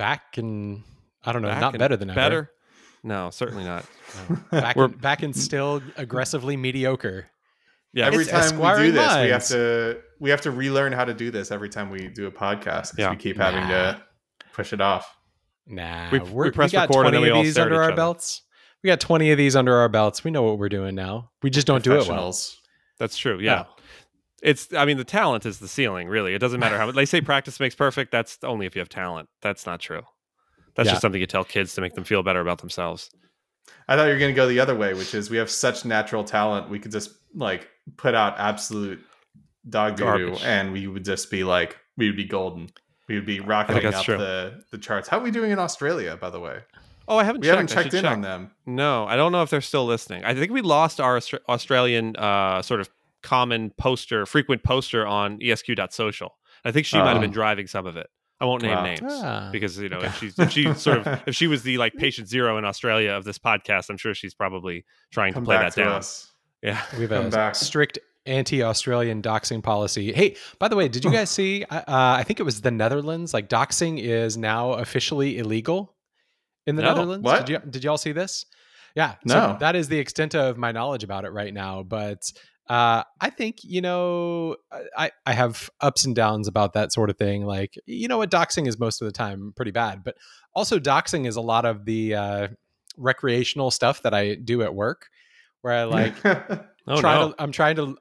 back in, I don't know, back not better than better? Ever. No, certainly not. No. Back, back in still aggressively mediocre. Yeah, every it's time we do this, lines. we have to relearn how to do this every time we do a podcast because we keep having to push it off. We press record and then we all stare at each other. We got 20 of these under our belts. We know what we're doing now. We just don't do it well. That's true. Yeah. No. It's, I mean, the talent is the ceiling, really. It doesn't matter how they say practice makes perfect. That's only if you have talent. That's not true. That's just something you tell kids to make them feel better about themselves. I thought you were going to go the other way, which is we have such natural talent. We could just like put out absolute dog doo and we would just be like, we would be golden. We would be rocketing up the charts. How are we doing in Australia, by the way? Oh, I haven't checked. We haven't checked in on them. No, I don't know if they're still listening. I think we lost our Australian sort of common poster, frequent poster on esq.social. I think she might have been driving some of it. I won't name names because, you know, if she was the like patient zero in Australia of this podcast, I'm sure she's probably trying to play that down. Us. Yeah. We have a strict anti-Australian doxing policy. Hey, by the way, did you guys see, I think it was the Netherlands, like doxing is now officially illegal in the Netherlands. What? Did y'all see this? Yeah. No. So that is the extent of my knowledge about it right now. But I think, you know, I have ups and downs about that sort of thing. Like, you know what, doxing is most of the time pretty bad, but also doxing is a lot of the recreational stuff that I do at work where I like, I'm trying to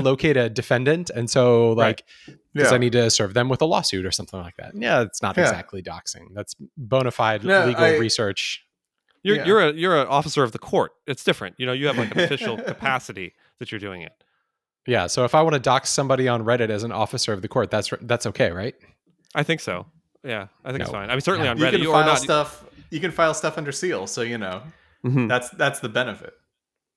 locate a defendant. And so like, because I need to serve them with a lawsuit or something like that. Yeah. It's not exactly doxing. That's bona fide legal research. You're an officer of the court. It's different. You know, you have like an official capacity that you're doing it. Yeah. So if I want to dox somebody on Reddit as an officer of the court, that's okay, right? I think so. Yeah, I think it's fine. I mean, certainly on Reddit, you can file stuff. You can file stuff under seal, so you know that's the benefit.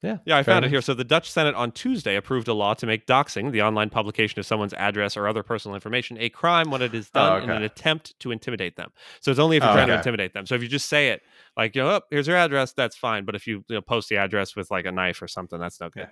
Yeah. Yeah, I found it here. So the Dutch Senate on Tuesday approved a law to make doxing, the online publication of someone's address or other personal information, a crime when it is done in an attempt to intimidate them. So it's only if you're trying to intimidate them. So if you just say it like, you know, oh, here's your address, that's fine. But if you post the address with like a knife or something, that's no good.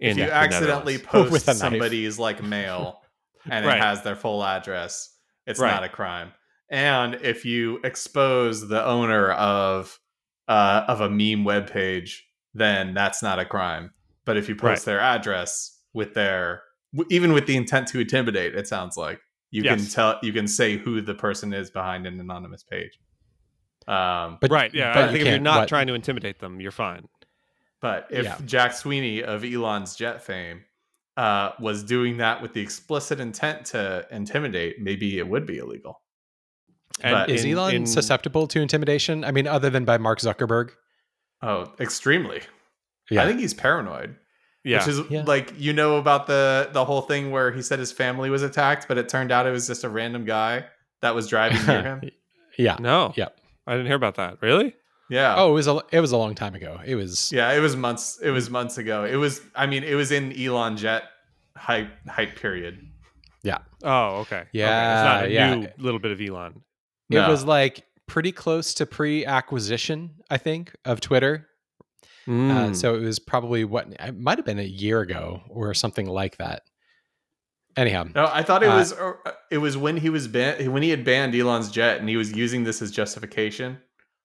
Yeah. If you accidentally post somebody's like mail and it has their full address, it's not a crime. And if you expose the owner of a meme webpage, then that's not a crime. But if you post their address with even with the intent to intimidate, it sounds like you can tell, you can say who the person is behind an anonymous page. But I think if you're not trying to intimidate them, you're fine. But if Jack Sweeney of Elon's jet fame was doing that with the explicit intent to intimidate, maybe it would be illegal. And but is Elon susceptible to intimidation? I mean, other than by Mark Zuckerberg. Oh, extremely. Yeah. I think he's paranoid. Yeah. Which is like, you know, about the whole thing where he said his family was attacked, but it turned out it was just a random guy that was driving near him. Yeah. No. Yeah. I didn't hear about that. Really? Yeah. Oh, it was a long time ago. It was. Yeah, it was months. It was months ago. It was. I mean, it was in Elon Jet hype period. Yeah. Oh, okay. Yeah. Okay. It's not a new little bit of Elon. No. It was like pretty close to pre-acquisition, I think, of Twitter. So it was probably it might have been a year ago or something like that. Anyhow, no, I thought it was when he was when he had banned Elon's jet, and he was using this as justification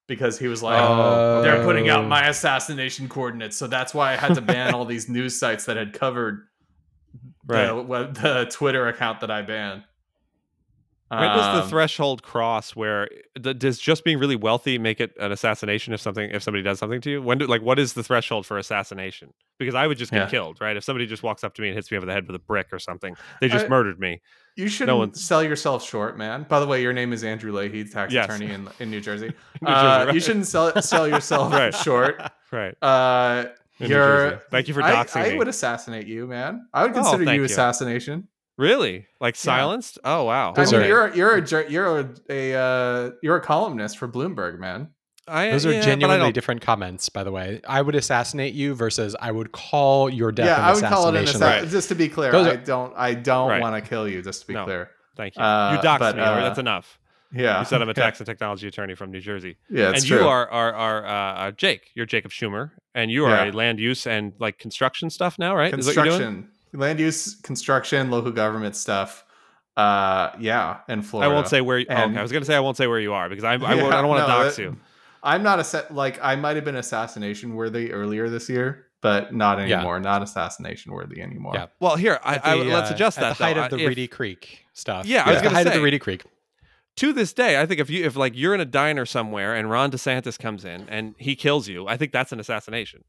because he was like, "They're putting out my assassination coordinates, so that's why I had to ban all these news sites that had covered the Twitter account that I banned." When does the threshold cross where does just being really wealthy make it an assassination if somebody does something to you? What is the threshold for assassination? Because I would just get killed, right? If somebody just walks up to me and hits me over the head with a brick or something, they just murdered me. You shouldn't sell yourself short, man. By the way, your name is Andrew Leahy, tax attorney in New Jersey. You shouldn't sell yourself short. Right. Thank you for doxing me. I would assassinate you, man. I would consider you assassination. Really? Like silenced? Yeah. Oh wow! I mean, you're a columnist for Bloomberg, man. Those are genuinely different comments, by the way. I would assassinate you versus I would call your death. Yeah, I would call it an assassination. Right. Just to be clear, I don't want to kill you. Just to be clear. Thank you. You doxed me. That's enough. Yeah. You said I'm a tax and technology attorney from New Jersey. Yeah, it's true. And you are Jake. You're Jacob Schumer, and you are a land use and like construction stuff now, right? Construction. Is what you're doing? Land use, construction, local government stuff. Yeah, in Florida. I won't say where. I was gonna say I won't say where you are because I don't want to dox you. I'm not I might have been assassination worthy earlier this year, but not anymore. Yeah. Not assassination worthy anymore. Yeah. Well, here let's adjust that. At the height of the Reedy Creek stuff. Yeah, I was gonna say the Reedy Creek. To this day, I think if you're in a diner somewhere and Ron DeSantis comes in and he kills you, I think that's an assassination.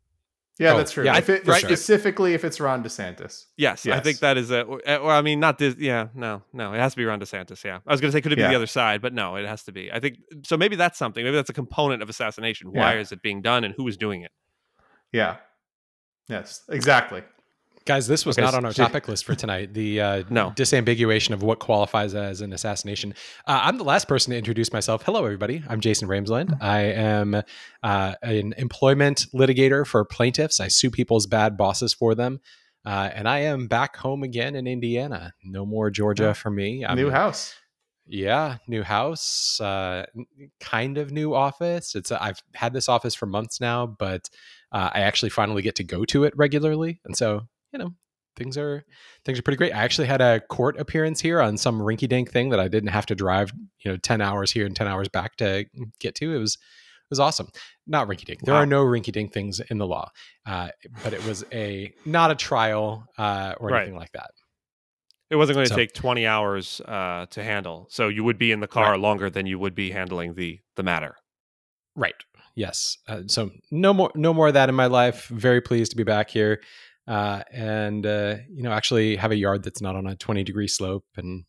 Yeah, that's true. Yeah, specifically, if it's Ron DeSantis. Yes, I think that is not this. Yeah, no, it has to be Ron DeSantis. Yeah, I was going to say could it be the other side, but no, it has to be. I think so. Maybe that's something. Maybe that's a component of assassination. Why is it being done, and who is doing it? Yeah. Yes. Exactly. Guys, this was not on our topic list for tonight. The disambiguation of what qualifies as an assassination. I'm the last person to introduce myself. Hello, everybody. I'm Jason Ramsland. I am an employment litigator for plaintiffs. I sue people's bad bosses for them. And I am back home again in Indiana. No more Georgia for me. New house. Yeah, new house. Kind of new office. I've had this office for months now, but I actually finally get to go to it regularly. And so... you know, things are pretty great. I actually had a court appearance here on some rinky dink thing that I didn't have to drive, 10 hours here and 10 hours back to get to. It was awesome. Not rinky dink. Wow. There are no rinky dink things in the law, but it was not a trial or anything like that. It wasn't going to take 20 hours to handle. So you would be in the car longer than you would be handling the matter. Right. Yes. So no more of that in my life. Very pleased to be back here. Actually have a yard that's not on a 20-degree slope and,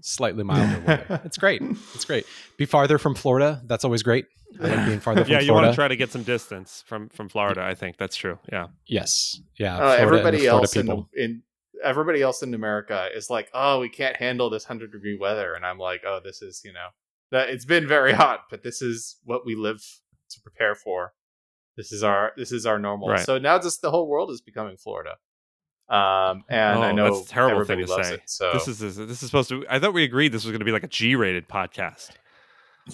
slightly milder weather. It's great. It's great. Be farther from Florida. That's always great. I like being farther from Florida. Yeah, you want to try to get some distance from Florida. I think that's true. Yeah. Yes. Yeah. Everybody else in America is like, oh, we can't handle this 100-degree weather. And I'm like, oh, this is, it's been very hot, but this is what we live to prepare for. This is our normal. Right. So now just the whole world is becoming Florida. I know that's a terrible thing to say. It, so this is supposed to. I thought we agreed this was going to be like a G-rated podcast.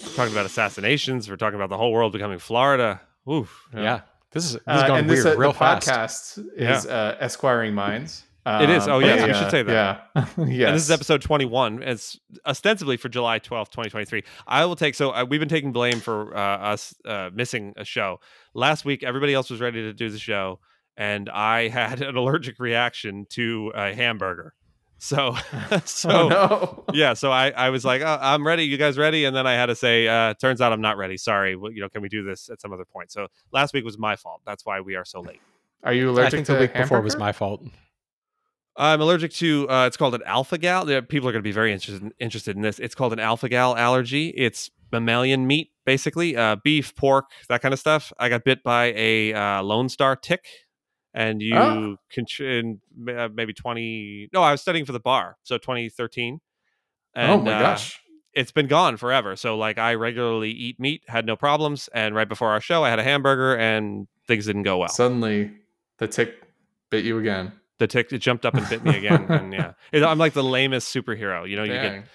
We're talking about assassinations. We're talking about the whole world becoming Florida. Oof. Yeah. This is going weird. Real fast. Podcast is Esquiring Minds. It is. Oh yeah, we should say that. Yeah. Yes. And this is episode 21. It's ostensibly for July 12th, 2023. I will take. So we've been taking blame for us missing a show last week. Everybody else was ready to do the show, and I had an allergic reaction to a hamburger. So I was like, oh, I'm ready. You guys ready? And then I had to say, turns out I'm not ready. Sorry. Well, can we do this at some other point? So last week was my fault. That's why we are so late. Are you allergic? I think the week before was my fault. I'm allergic to, it's called an alpha gal. People are going to be very interested in this. It's called an alpha gal allergy. It's mammalian meat, basically, beef, pork, that kind of stuff. I got bit by a Lone Star tick, and I was studying for the bar, so 2013. And, oh my gosh. It's been gone forever. So I regularly eat meat, had no problems. And right before our show, I had a hamburger and things didn't go well. Suddenly the tick bit you again. The tick jumped up and bit me again, and I'm like the lamest superhero. You get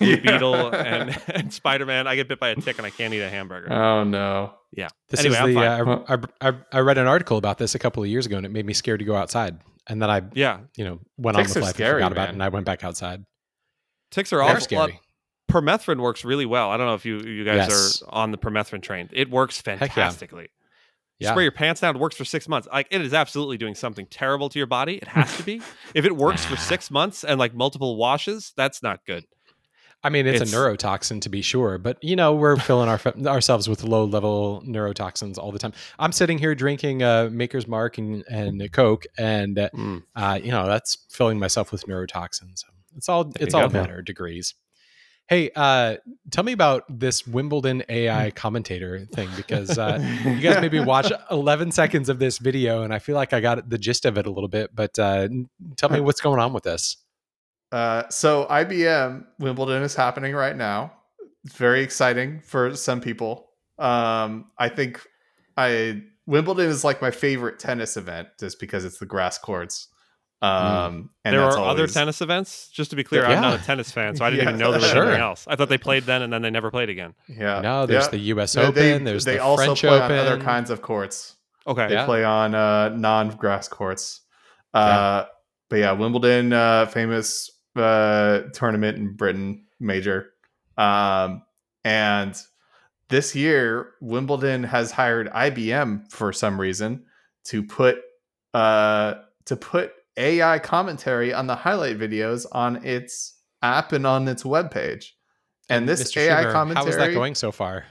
Blue Beetle and Spider-Man. I get bit by a tick, and I can't eat a hamburger. Oh no! Yeah. I read an article about this a couple of years ago, and it made me scared to go outside. And then I went ticks on with life, scary, forgot about it, and I went back outside. Ticks are awful. Scary. Permethrin works really well. I don't know if you guys are on the permethrin train. It works fantastically. Yeah. Yeah. Spray your pants down. It works for 6 months. It is absolutely doing something terrible to your body. It has to be. If it works for 6 months and multiple washes, that's not good. I mean, it's a neurotoxin to be sure, but we're filling ourselves with low level neurotoxins all the time. I'm sitting here drinking Maker's Mark and Coke, and that's filling myself with neurotoxins. It's all a matter of degrees. Hey, tell me about this Wimbledon AI commentator thing, because you guys maybe watch 11 seconds of this video, and I feel like I got the gist of it a little bit, but tell me what's going on with this. So IBM Wimbledon is happening right now. It's very exciting for some people. I think Wimbledon is my favorite tennis event just because it's the grass courts. And there are other tennis events, just to be clear. I'm not a tennis fan, so I didn't even know there was anything else. I thought they played then and then they never played again. There's the US Open. They the also French play Open. On other kinds of courts. Okay. They play on non-grass courts. But Wimbledon, famous tournament in Britain, major. And this year, Wimbledon has hired IBM for some reason to put AI commentary on the highlight videos on its app and on its webpage. And this Mr. AI Schumer, commentary, how is that going so far?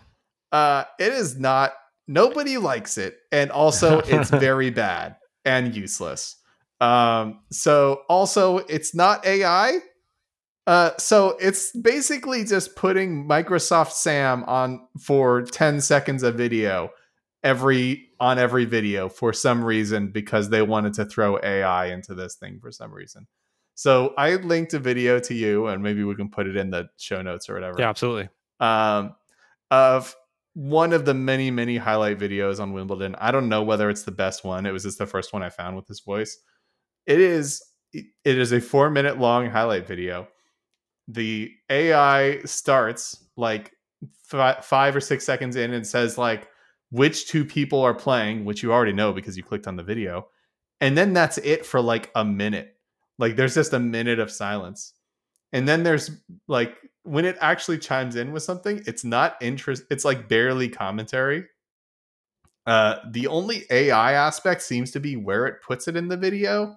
It is not. Nobody likes it, and also it's very bad and useless. So also it's not AI. So it's basically just putting Microsoft Sam on for 10 seconds of video every video for some reason, because they wanted to throw AI into this thing for some reason. So I linked a video to you, and maybe we can put it in the show notes or whatever. Yeah, absolutely. Of one of the many, many highlight videos on Wimbledon. I don't know whether it's the best one. It was just the first one I found with this voice. It is a 4-minute long highlight video. The AI starts like 5 or 6 seconds in and says like, which two people are playing, which you already know because you clicked on the video. And then that's it for like a minute. Like there's just a minute of silence. And then there's like, when it actually chimes in with something, it's not interest. It's like barely commentary. The only AI aspect seems to be where it puts it in the video.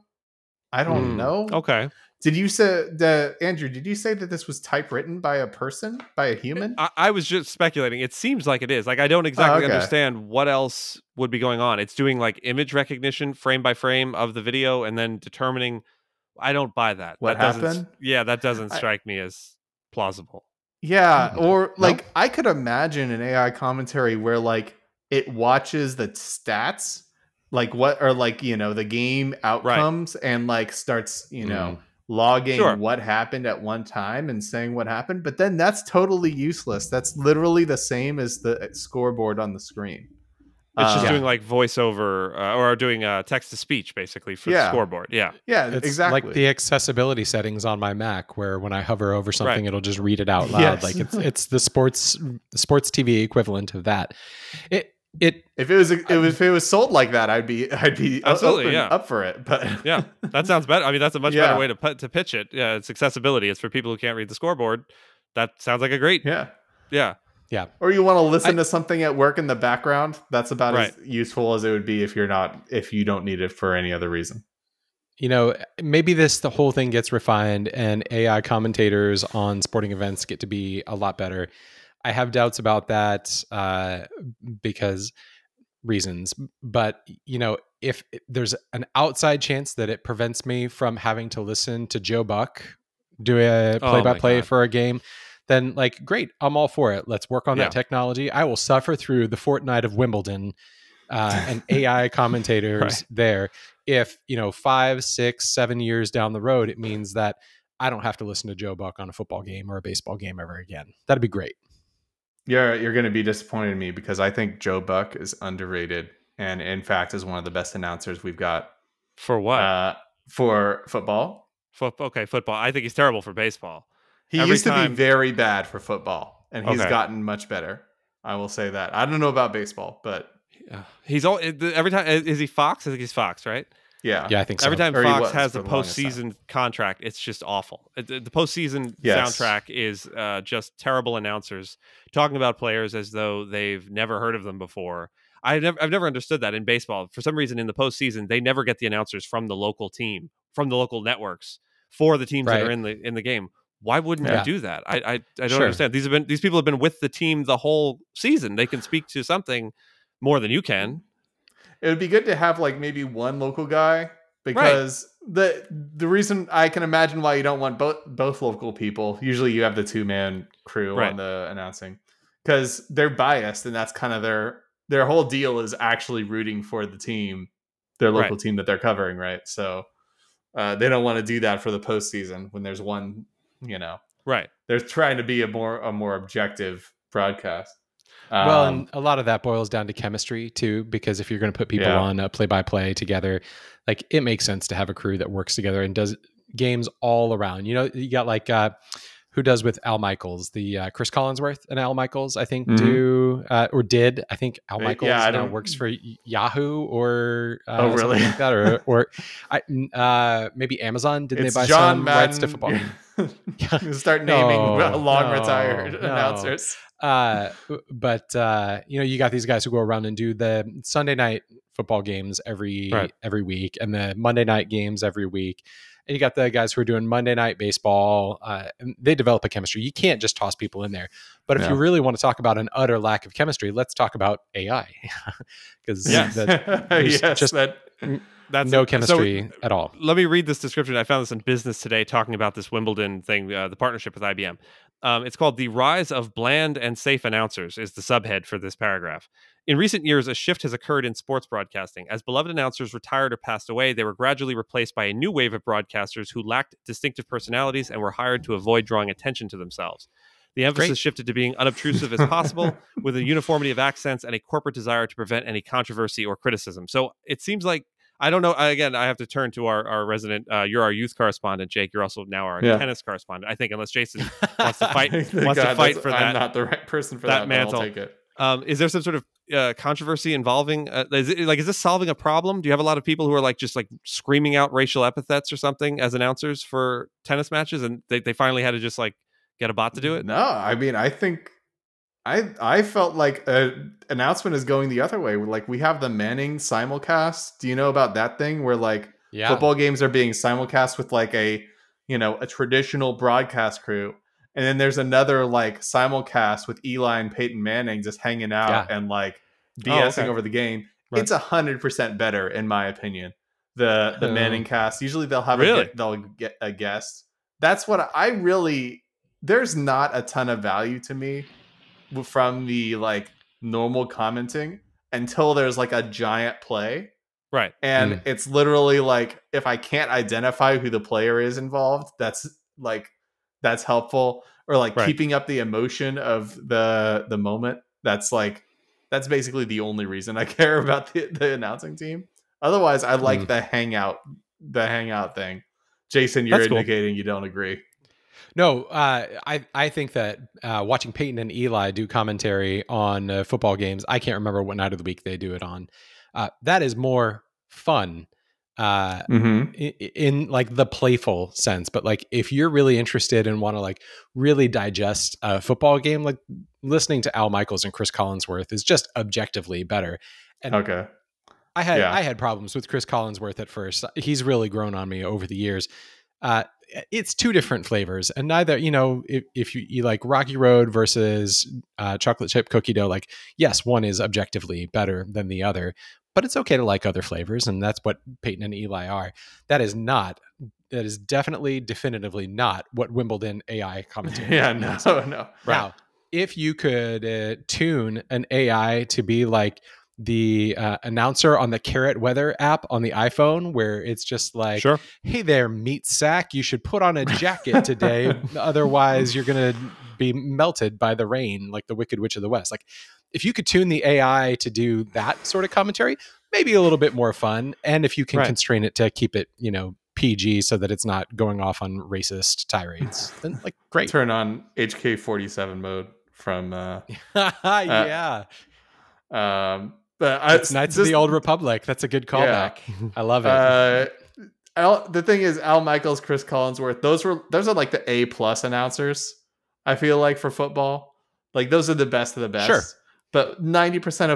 I don't know. Okay. Did you say that, Andrew, did you say that this was typewritten by a person, by a human? I was just speculating. It seems like it is. Like, I don't exactly understand what else would be going on. It's doing like image recognition frame by frame of the video and then determining. I don't buy that. What happened? Yeah, that doesn't strike me as plausible. Yeah. Or like, nope. I could imagine an AI commentary where like it watches the stats, like what are like, you know, the game outcomes, right, and like starts, you know, logging what happened at one time and saying what happened, but then that's totally useless. That's literally the same as the scoreboard on the screen. It's just doing like voiceover or doing text to speech basically for the scoreboard. Yeah, it's exactly like the accessibility settings on my Mac, where when I hover over something, it'll just read it out loud. Yes. Like it's the sports TV equivalent of that. If it was sold like that, I'd be absolutely up for it. But yeah, that sounds better. I mean, that's a much better way to pitch it. Yeah, it's accessibility. It's for people who can't read the scoreboard. That sounds like a great. Yeah. Or you want to listen to something at work in the background. That's about as useful as it would be if you don't need it for any other reason. You know, maybe the whole thing gets refined and AI commentators on sporting events get to be a lot better. I have doubts about that because reasons, but you know, if there's an outside chance that it prevents me from having to listen to Joe Buck do a play-by-play for a game, then like, great, I'm all for it. Let's work on that technology. I will suffer through the fortnight of Wimbledon and AI commentators there. If, you know, 5, 6, 7 years down the road, it means that I don't have to listen to Joe Buck on a football game or a baseball game ever again. That'd be great. Yeah, you're going to be disappointed in me because I think Joe Buck is underrated and, in fact, is one of the best announcers we've got. For what? For football. Football. I think he's terrible for baseball. He used to be very bad for football, and he's gotten much better. I will say that. I don't know about baseball, but... he's all every time... Is he Fox? I think he's Fox, right? Yeah, I think so. Every time Fox has a postseason contract, it's just awful. The postseason soundtrack is just terrible announcers talking about players as though they've never heard of them before. I've never understood that in baseball. For some reason, in the postseason, they never get the announcers from the local team, from the local networks, for the teams that are in the game. Why wouldn't you do that? I don't understand. These people have been with the team the whole season. They can speak to something more than you can. It would be good to have like maybe one local guy, because the reason I can imagine why you don't want both local people. Usually you have the 2-man crew on the announcing because they're biased, and that's kind of their whole deal is actually rooting for the team, their local team that they're covering. Right. So they don't want to do that for the postseason when there's one, you know, they're trying to be a more objective broadcast. Well, and a lot of that boils down to chemistry too, because if you're going to put people on a play-by-play together, like it makes sense to have a crew that works together and does games all around. You know, you got like who does with Al Michaels, the Chris Collinsworth and Al Michaels, I think did. I think Al Michaels now works for Yahoo or something like that, or maybe Amazon. Didn't they buy John some Madden rights to football? Yeah. Start naming long-retired announcers. But you know, you got these guys who go around and do the Sunday night football games every week and the Monday night games every week. And you got the guys who are doing Monday night baseball. And they develop a chemistry. You can't just toss people in there. But if you really want to talk about an utter lack of chemistry, let's talk about AI. Because that's no chemistry at all. Let me read this description. I found this in Business Today talking about this Wimbledon thing, the partnership with IBM. It's called "The Rise of Bland and Safe Announcers" is the subhead for this paragraph. In recent years, a shift has occurred in sports broadcasting. As beloved announcers retired or passed away, they were gradually replaced by a new wave of broadcasters who lacked distinctive personalities and were hired to avoid drawing attention to themselves. The emphasis shifted to being unobtrusive as possible, with a uniformity of accents and a corporate desire to prevent any controversy or criticism. So it seems like, I don't know. Again, I have to turn to our resident. You're our youth correspondent, Jake. You're also now our tennis correspondent. I think unless Jason wants to fight for that, I'm not the right person for that mantle. I'll take it. Is there some sort of controversy involving? Is this solving a problem? Do you have a lot of people who are just screaming out racial epithets or something as announcers for tennis matches, and they finally had to just get a bot to do it? No, I mean, I think I felt like an announcement is going the other way. We have the Manning simulcast. Do you know about that thing where football games are being simulcast with a traditional broadcast crew? And then there's another simulcast with Eli and Peyton Manning just hanging out and BSing over the game. Right. It's 100% better, in my opinion. The Manning cast. Usually they'll have they'll get a guest. That's what there's not a ton of value to me from the normal commenting until there's a giant play, right? And it's literally if I can't identify who the player is involved, that's helpful, or keeping up the emotion of the moment. That's basically the only reason I care about the announcing team. Otherwise, I like the hangout thing. Jason, you're indicating you don't agree. No, I think that watching Peyton and Eli do commentary on football games, I can't remember what night of the week they do it on. That is more fun in the playful sense. But if you're really interested and want to really digest a football game, listening to Al Michaels and Chris Collinsworth is just objectively better. And I had problems with Chris Collinsworth at first. He's really grown on me over the years. It's two different flavors, and neither, if you like Rocky Road versus chocolate chip cookie dough, yes, one is objectively better than the other, but it's okay to like other flavors. And that's what Peyton and Eli are. That is definitely, definitively not what Wimbledon AI commentary is. No. Right. Now, if you could tune an AI to be the announcer on the Carrot Weather app on the iPhone, where it's just hey there, meat sack, you should put on a jacket today. Otherwise, you're going to be melted by the rain, like the Wicked Witch of the West. If you could tune the AI to do that sort of commentary, maybe a little bit more fun. And if you can constrain it to keep it, PG so that it's not going off on racist tirades, then great. Turn on HK47 mode from... it's Knights of the Old Republic. That's a good callback. Yeah. I love it. The thing is, Al Michaels, Chris Collinsworth, those are the A+ announcers, I feel for football. Those are the best of the best. Sure. But 95%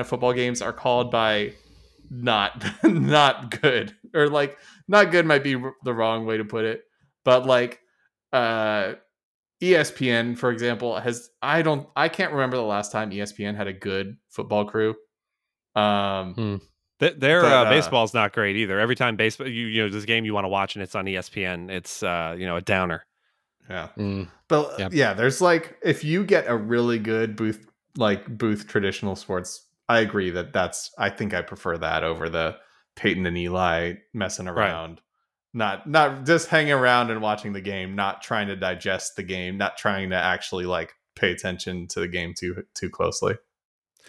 of football games are called by not good. Or not good might be the wrong way to put it. But ESPN, for example, I can't remember the last time ESPN had a good football crew. Their baseball's not great either. Every time baseball, this game you want to watch and it's on ESPN, it's a downer. Yeah. But there's if you get a really good booth traditional sports, I agree I think I prefer that over the Peyton and Eli messing around. Right. Not just hanging around and watching the game, not trying to digest the game, not trying to actually pay attention to the game too closely.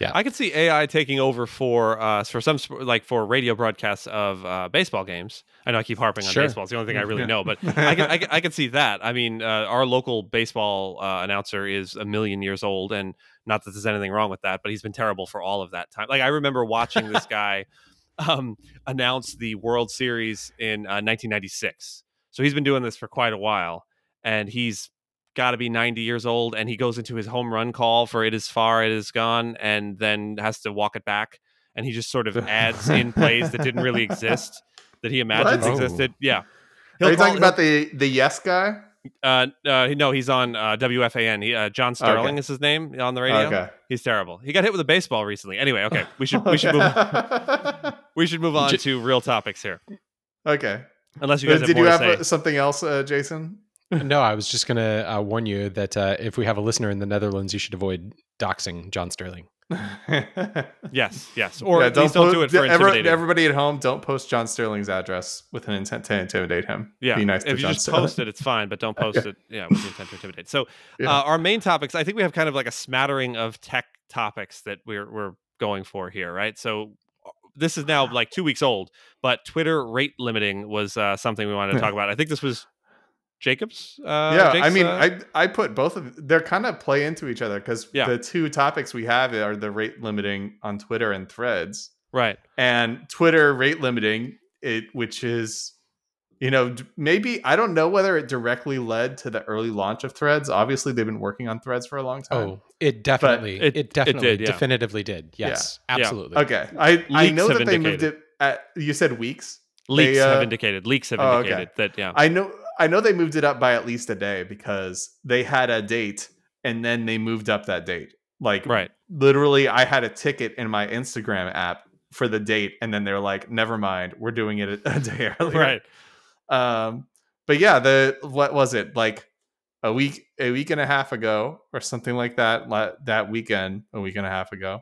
Yeah, I could see AI taking over for some like for radio broadcasts of baseball games. I know I keep harping on baseball; it's the only thing I really know. But I can see that. I mean, our local baseball announcer is a million years old, and not that there's anything wrong with that, but he's been terrible for all of that time. Like I remember watching this guy announce the World Series in 1996. So he's been doing this for quite a while, and he's got to be 90 years old, and he goes into his home run call for "It is far, it is gone," and then has to walk it back, and he just sort of adds in plays that didn't really exist that he imagines existed. Yeah. He'll Are you talking about the Yes guy? No, he's on WFAN. John Sterling is his name on the radio. Okay. He's terrible. He got hit with a baseball recently. Anyway, okay, we should move on. We should move on to real topics here. Okay. Unless you guys have more to say. Did you have something else, Jason? No, I was just going to warn you that if we have a listener in the Netherlands, you should avoid doxing John Sterling. Yes. Or don't do it for intimidating. Everybody at home, don't post John Sterling's address with an intent to intimidate him. Yeah. Be nice to John Sterling. If you just post it, it's fine, but don't post it with the intent to intimidate. So our main topics, I think we have kind of like a smattering of tech topics that we're going for here, right? So this is now like 2 weeks old, but Twitter rate limiting was something we wanted to talk about. I think this was Jacob's? Jake's, I mean, I put both of them. They're kind of play into each other because the two topics we have are the rate limiting on Twitter and Threads. Right. And Twitter rate limiting, which is, maybe, I don't know whether it directly led to the early launch of Threads. Obviously, they've been working on Threads for a long time. Oh, it definitively did. Yes, absolutely. Yeah. Okay. I know that they moved it at, you said weeks? Leaks have indicated that, yeah. I know they moved it up by at least a day because they had a date and then they moved up that date. Like, literally, I had a ticket in my Instagram app for the date, and then they're like, "Never mind, we're doing it a day earlier." Right. But yeah, what was it like a week and a half ago or something like that? That weekend, a week and a half ago,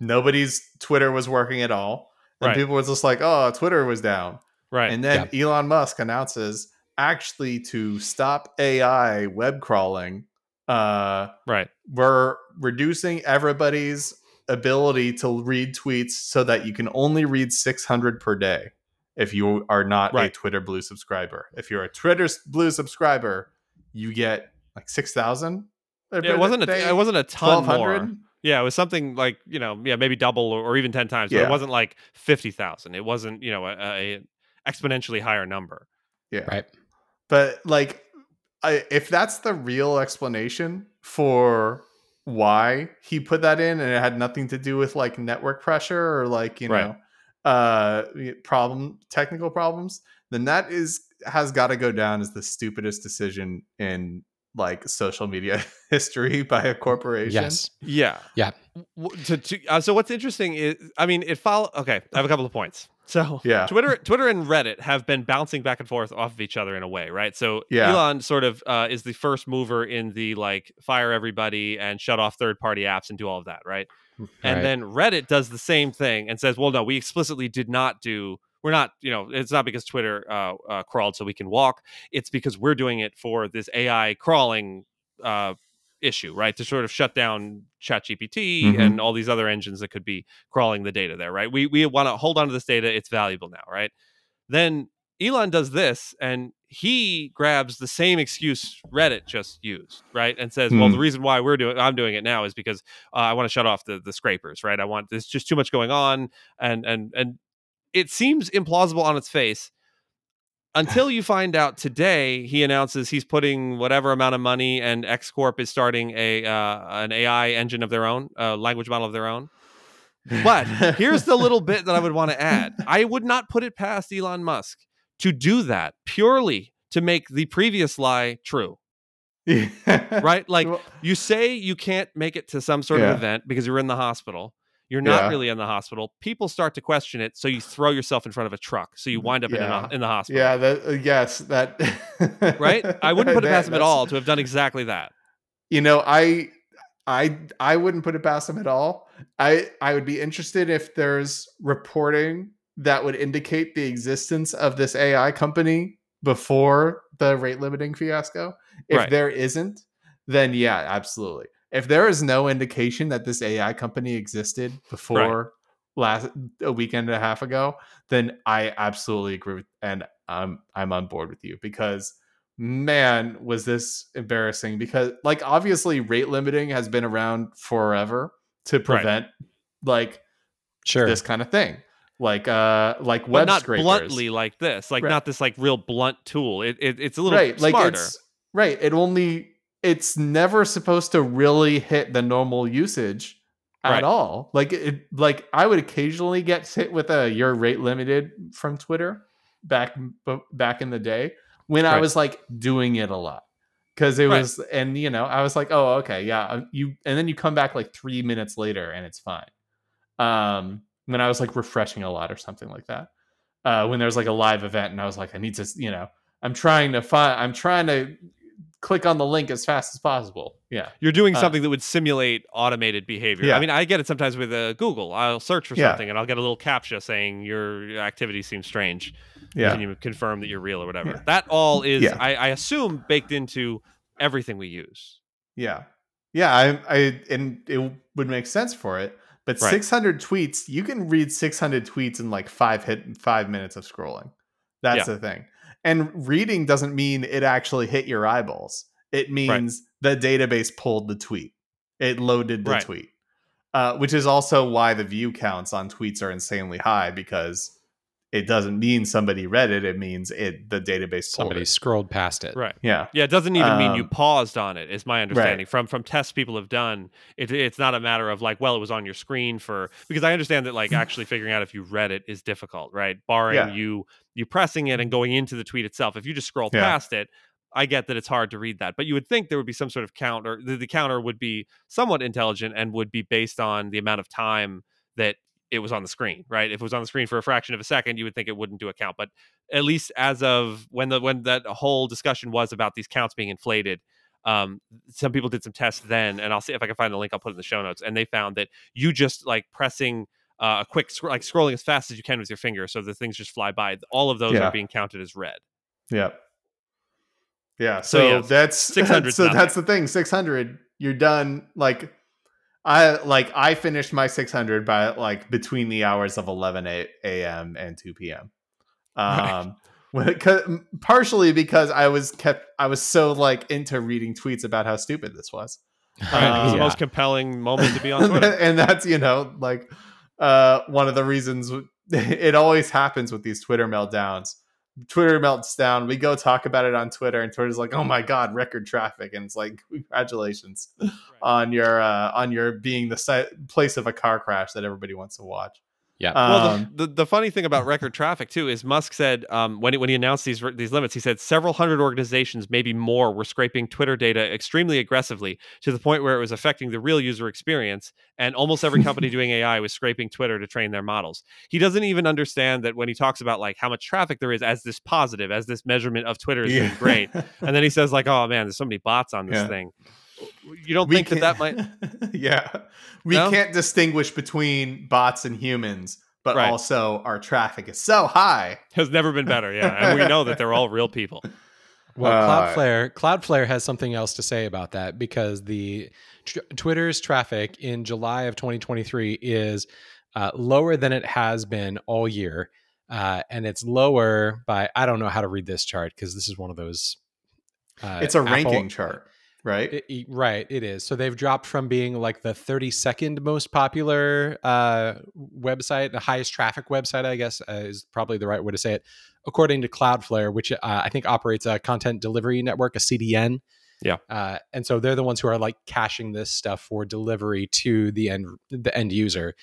nobody's Twitter was working at all, and people were just like, "Oh, Twitter was down." Right. And then Elon Musk announces actually to stop AI web crawling. We're reducing everybody's ability to read tweets so that you can only read 600 per day if you are not a Twitter Blue subscriber. If you're a Twitter Blue subscriber, you get like 6,000. It wasn't a ton more. Yeah, it was something like, maybe double or even 10 times. Yeah. It wasn't like 50,000. It wasn't, a exponentially higher number. Yeah. Right. But like, if that's the real explanation for why he put that in and it had nothing to do with like network pressure or like, technical problems, then that has got to go down as the stupidest decision in like social media history by a corporation. Yes. Yeah. Yeah. So what's interesting is, I mean, okay, I have a couple of points. So Twitter and Reddit have been bouncing back and forth off of each other in a way, right? So Elon sort of is the first mover in the like fire everybody and shut off third-party apps and do all of that, right? And then Reddit does the same thing and says, well, no, we explicitly did not do, we're not, it's not because Twitter crawled so we can walk. It's because we're doing it for this AI crawling issue, right? To sort of shut down ChatGPT and all these other engines that could be crawling the data there, right? We want to hold on to this data. It's valuable now, right? Then Elon does this and he grabs the same excuse Reddit just used, right? And says, well, the reason why I'm doing it now is because I want to shut off the scrapers, right? There's just too much going on. And it seems implausible on its face. Until you find out today, he announces he's putting whatever amount of money, and X Corp is starting an AI engine of their own, language model of their own. But here's the little bit that I would want to add. I would not put it past Elon Musk to do that purely to make the previous lie true. Right? Like, you say you can't make it to some sort of event because you're in the hospital. You're not really in the hospital. People start to question it, so you throw yourself in front of a truck. So you wind up in the hospital. Yeah, that. Right? I wouldn't put it past him at all to have done exactly that. I wouldn't put it past him at all. I would be interested if there's reporting that would indicate the existence of this AI company before the rate limiting fiasco. If there isn't, then yeah, absolutely. if there is no indication that this AI company existed before a weekend and a half ago, then I absolutely agree with, and I'm on board with you, because man, was this embarrassing. Because like, obviously rate limiting has been around forever to prevent this kind of thing. Like web not scrapers. Bluntly like this, like not this like real blunt tool. It's a little smarter. Like it's never supposed to really hit the normal usage at all. Like I would occasionally get hit with a "you're rate limited" from Twitter back in the day when I was like doing it a lot, because it was, and you know, I was like, oh, okay, yeah, you, and then you come back like 3 minutes later and it's fine. When I was like refreshing a lot or something like that, when there was like a live event and I was like, I need to, you know, I'm trying to click on the link as fast as possible. Yeah. You're doing something that would simulate automated behavior. Yeah. I mean, I get it sometimes with Google. I'll search for something and I'll get a little CAPTCHA saying your activity seems strange. Yeah. Can you confirm that you're real or whatever? Yeah. That all is, I assume, baked into everything we use. Yeah. Yeah. And it would make sense for it. But 600 tweets, you can read 600 tweets in like 5 minutes of scrolling. That's the thing. And reading doesn't mean it actually hit your eyeballs. It means the database pulled the tweet. It loaded the tweet, which is also why the view counts on tweets are insanely high, because it doesn't mean somebody read it. It means the database pulled somebody scrolled past it. Right. Yeah. Yeah. It doesn't even mean you paused on it, is my understanding. From tests people have done, it's not a matter of like, well, it was on your screen for, because I understand that like actually figuring out if you read it is difficult, right? Barring you pressing it and going into the tweet itself. If you just scroll past it, I get that it's hard to read that. But you would think there would be some sort of counter. The counter would be somewhat intelligent and would be based on the amount of time that it was on the screen, right? If it was on the screen for a fraction of a second, you would think it wouldn't do a count. But at least as of when that whole discussion was about these counts being inflated, some people did some tests then, and I'll see if I can find the link. I'll put it in the show notes. And they found that you just like pressing a quick scrolling as fast as you can with your finger, so the things just fly by. All of those are being counted as read. Yeah. Yeah. So that's 600. So that's the thing. 600. You're done. Like, I finished my 600 by like between the hours of 11 a.m. and 2 p.m. Partially because I was so like into reading tweets about how stupid this was. It's the most compelling moment to be on Twitter. And that's, you know, like one of the reasons it always happens with these Twitter meltdowns. Twitter melts down. We go talk about it on Twitter, and Twitter's like, "Oh my God, record traffic!" And it's like, "Congratulations on your being the place of a car crash that everybody wants to watch." Yeah. Well, the funny thing about record traffic too is Musk said when he announced these limits, he said several hundred organizations, maybe more, were scraping Twitter data extremely aggressively to the point where it was affecting the real user experience. And almost every company doing AI was scraping Twitter to train their models. He doesn't even understand that when he talks about like how much traffic there is as this positive, as this measurement of Twitter is doing great, and then he says like, "Oh man, there's so many bots on this thing." You don't think that might... Can't distinguish between bots and humans, but also our traffic is so high. Has never been better, and we know that they're all real people. Well, Cloudflare has something else to say about that, because the Twitter's traffic in July of 2023 is lower than it has been all year. And it's lower by... I don't know how to read this chart, because this is one of those... it's a ranking chart. It is. So they've dropped from being like the 32nd most popular website, the highest traffic website, I guess, is probably the right way to say it, according to Cloudflare, which I think operates a content delivery network, a CDN. Yeah. And so they're the ones who are like caching this stuff for delivery to the end user.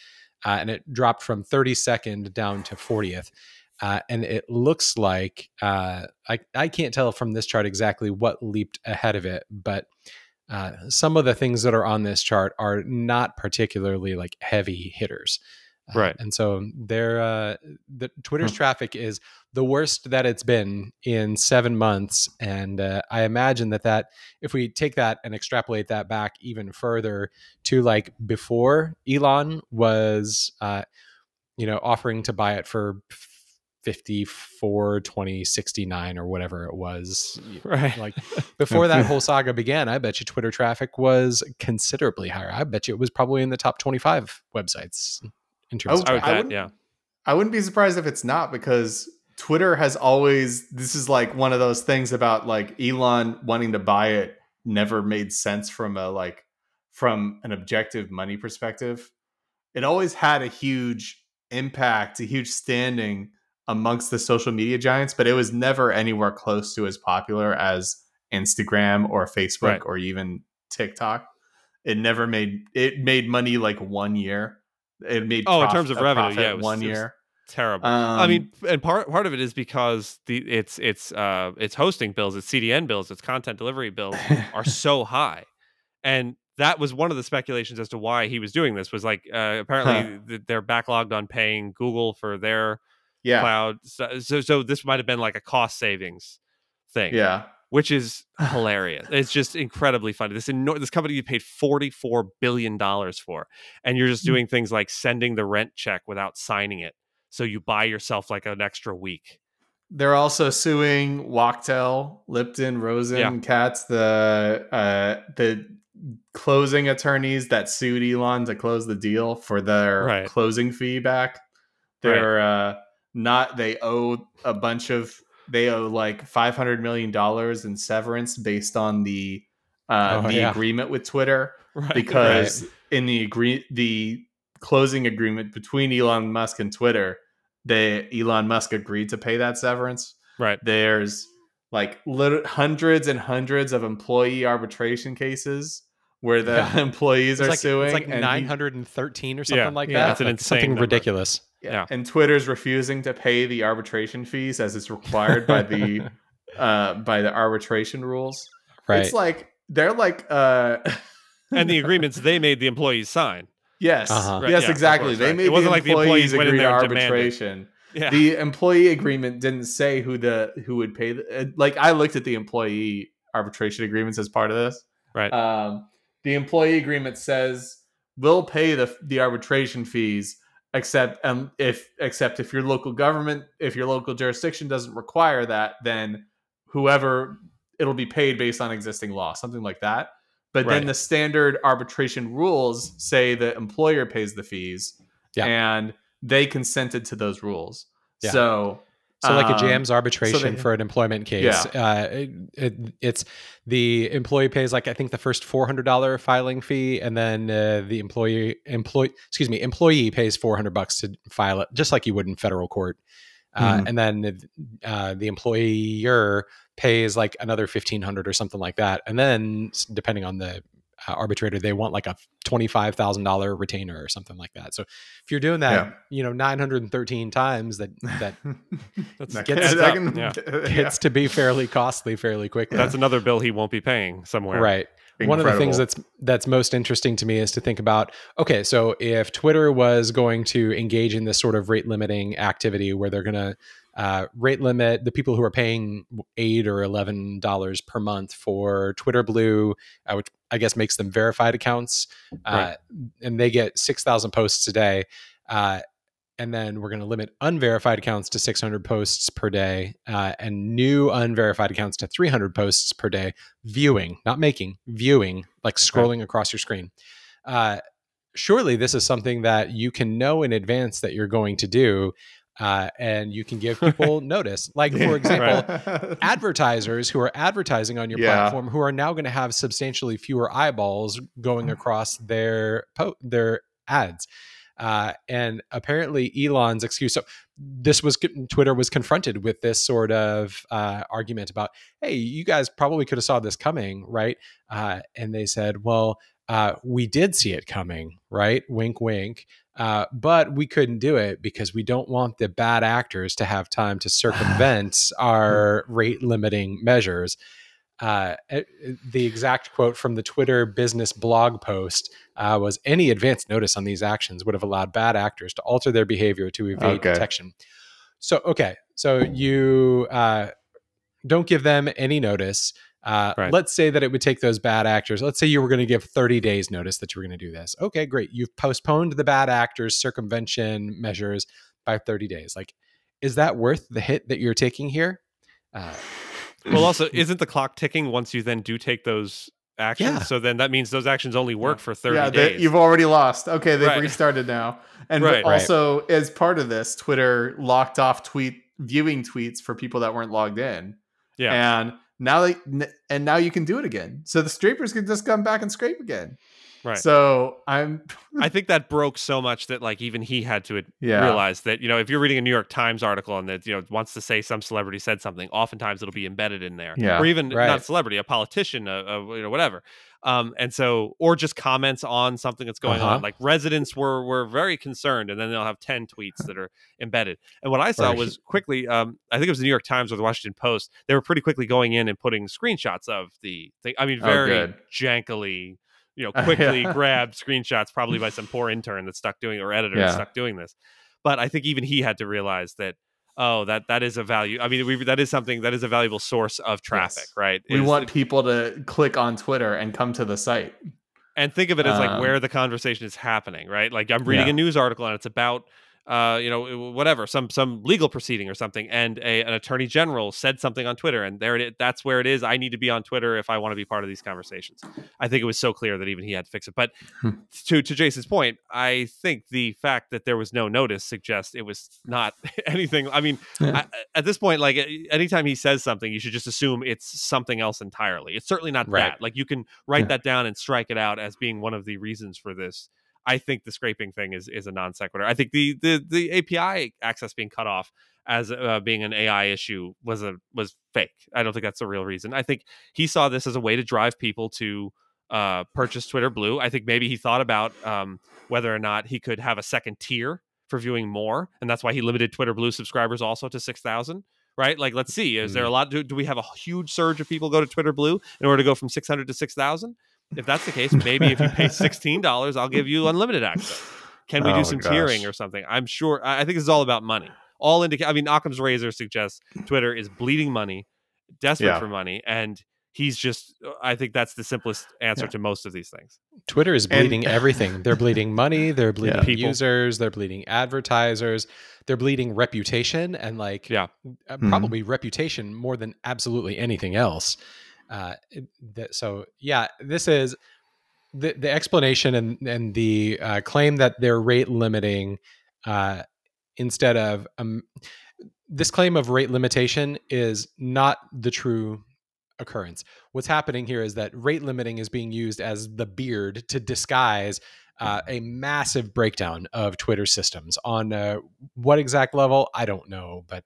And it dropped from 32nd down to 40th. And it looks like, I can't tell from this chart exactly what leaped ahead of it, but some of the things that are on this chart are not particularly like heavy hitters. And so the Twitter's traffic is the worst that it's been in 7 months. And I imagine that if we take that and extrapolate that back even further to like before Elon was, offering to buy it for 54, 20, 69 or whatever it was. Right. Like before that whole saga began, I bet you Twitter traffic was considerably higher. I bet you it was probably in the top 25 websites in terms of traffic. I wouldn't be surprised if it's not, because Twitter has always, this is like one of those things about like Elon wanting to buy it never made sense from a like from an objective money perspective. It always had a huge impact, a huge standing amongst the social media giants, but it was never anywhere close to as popular as Instagram or Facebook or even TikTok. It never made, it made money like 1 year. It made in terms of revenue, it was 1 year. Terrible. I mean, and part of it is because it's hosting bills, it's CDN bills, it's content delivery bills are so high, and that was one of the speculations as to why he was doing this. Was like apparently they're backlogged on paying Google for their cloud, so this might have been like a cost savings thing. Yeah, which is hilarious. It's just incredibly funny. This company you paid $44 billion for, and you're just doing things like sending the rent check without signing it. So you buy yourself like an extra week. They're also suing Wachtell, Lipton, Rosen, Katz, the closing attorneys that sued Elon to close the deal for their closing fee back. They're they owe like $500 million in severance based on the agreement with Twitter, because in the closing agreement between Elon Musk and Twitter, Elon Musk agreed to pay that severance. Right. There's like hundreds and hundreds of employee arbitration cases where the employees are suing. It's like 913 or something like that. That's an insane something number. Ridiculous. Yeah. And Twitter's refusing to pay the arbitration fees as it's required by the arbitration rules. Right. It's like they're like and the agreements they made the employees sign. Yes. Uh-huh. Yes, exactly. Course, they made the employees agree to arbitration. Yeah. The employee agreement didn't say who would pay. I looked at the employee arbitration agreements as part of this. Right. The employee agreement says we'll pay the arbitration fees, except if your local government, if your local jurisdiction doesn't require that, then whoever, it'll be paid based on existing law, something like that. But then the standard arbitration rules say the employer pays the fees, and they consented to those rules. Yeah. So like a jams arbitration for an employment case, it's the employee pays like I think the first $400 filing fee, and then the employee pays $400 to file it, just like you would in federal court, and then the employer pays like another $1,500 or something like that. And then depending on the arbitrator, they want like a $25,000 retainer or something like that. So if you're doing that, 913 times, that gets to be fairly costly fairly quickly. That's another bill he won't be paying somewhere. Right. Incredible. One of the things that's most interesting to me is to think about, okay, so if Twitter was going to engage in this sort of rate limiting activity where they're going to rate limit the people who are paying $8 or $11 per month for Twitter Blue, which I guess makes them verified accounts, and they get 6,000 posts a day, and then we're going to limit unverified accounts to 600 posts per day, and new unverified accounts to 300 posts per day, viewing, not making, viewing, like scrolling across your screen. Surely this is something that you can know in advance that you're going to do. And you can give people notice, like, for example, advertisers who are advertising on your platform, who are now going to have substantially fewer eyeballs going across their ads. And apparently Elon's excuse. So Twitter was confronted with this sort of argument about, hey, you guys probably could have saw this coming. Right. And they said, well, we did see it coming. Right. Wink, wink. But we couldn't do it because we don't want the bad actors to have time to circumvent our rate limiting measures. The exact quote from the Twitter business blog post was, any advance notice on these actions would have allowed bad actors to alter their behavior to evade detection. So, so you don't give them any notice. Let's say that it would take those bad actors. Let's say you were going to give 30 days notice that you were going to do this. Okay, great. You've postponed the bad actors circumvention measures by 30 days. Like, is that worth the hit that you're taking here? Well, also, isn't the clock ticking once you then do take those actions? Yeah. So then that means those actions only work for 30 days. You've already lost. Okay, they've restarted now. And also, as part of this, Twitter locked off viewing tweets for people that weren't logged in. Yeah. And now you can do it again. So the scrapers can just come back and scrape again. Right. So I think that broke so much that like even he had to realize that, you know, if you're reading a New York Times article and that, you know, wants to say some celebrity said something, oftentimes it'll be embedded in there. Yeah. Or even not a celebrity, a politician, you know, whatever. And so, or just comments on something that's going on. Like residents were very concerned, and then they'll have 10 tweets that are embedded. And what I saw was quickly, I think it was the New York Times or the Washington Post. They were pretty quickly going in and putting screenshots of the thing. I mean, very jankily, you know, quickly grabbed screenshots, probably by some poor intern that's stuck doing, or editor that's stuck doing this. But I think even he had to realize that, that is a value. I mean, that is a valuable source of traffic, right? We want people to click on Twitter and come to the site. And think of it as like where the conversation is happening, right? Like I'm reading a news article and it's about, you know, whatever, some legal proceeding or something. And an attorney general said something on Twitter, and there it is. That's where it is. I need to be on Twitter if I want to be part of these conversations. I think it was so clear that even he had to fix it. But to Jason's point, I think the fact that there was no notice suggests it was not anything. I mean, at this point, like anytime he says something, you should just assume it's something else entirely. It's certainly not that. Like you can write that down and strike it out as being one of the reasons for this. I think the scraping thing is a non sequitur. I think the API access being cut off as being an AI issue was fake. I don't think that's the real reason. I think he saw this as a way to drive people to purchase Twitter Blue. I think maybe he thought about whether or not he could have a second tier for viewing more, and that's why he limited Twitter Blue subscribers also to 6,000. Right? Like, let's see. Is there a lot? Do we have a huge surge of people go to Twitter Blue in order to go from 600 to 6,000? If that's the case, maybe if you pay $16, I'll give you unlimited access. Can we do some tiering or something? I'm sure. I think this is all about money. All I mean, Occam's razor suggests Twitter is bleeding money, desperate for money. And he's just, I think that's the simplest answer to most of these things. Twitter is bleeding everything. They're bleeding money. They're bleeding users. They're bleeding advertisers. They're bleeding reputation. And like, probably reputation more than absolutely anything else. This is the explanation and the claim that they're rate limiting instead of this claim of rate limitation is not the true occurrence. What's happening here is that rate limiting is being used as the beard to disguise a massive breakdown of Twitter systems. On what exact level, I don't know, but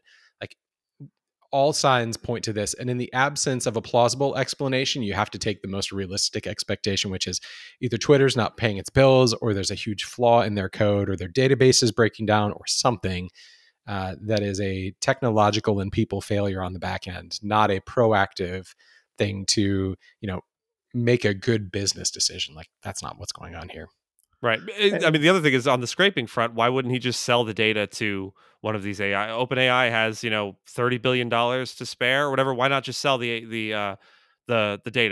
all signs point to this. And in the absence of a plausible explanation, you have to take the most realistic expectation, which is either Twitter's not paying its bills, or there's a huge flaw in their code, or their database is breaking down, or something that is a technological and people failure on the back end, not a proactive thing to, you know, make a good business decision. Like, that's not what's going on here. Right. I mean, the other thing is on the scraping front, why wouldn't he just sell the data to one of these AI? OpenAI has, you know, $30 billion to spare or whatever. Why not just sell the data?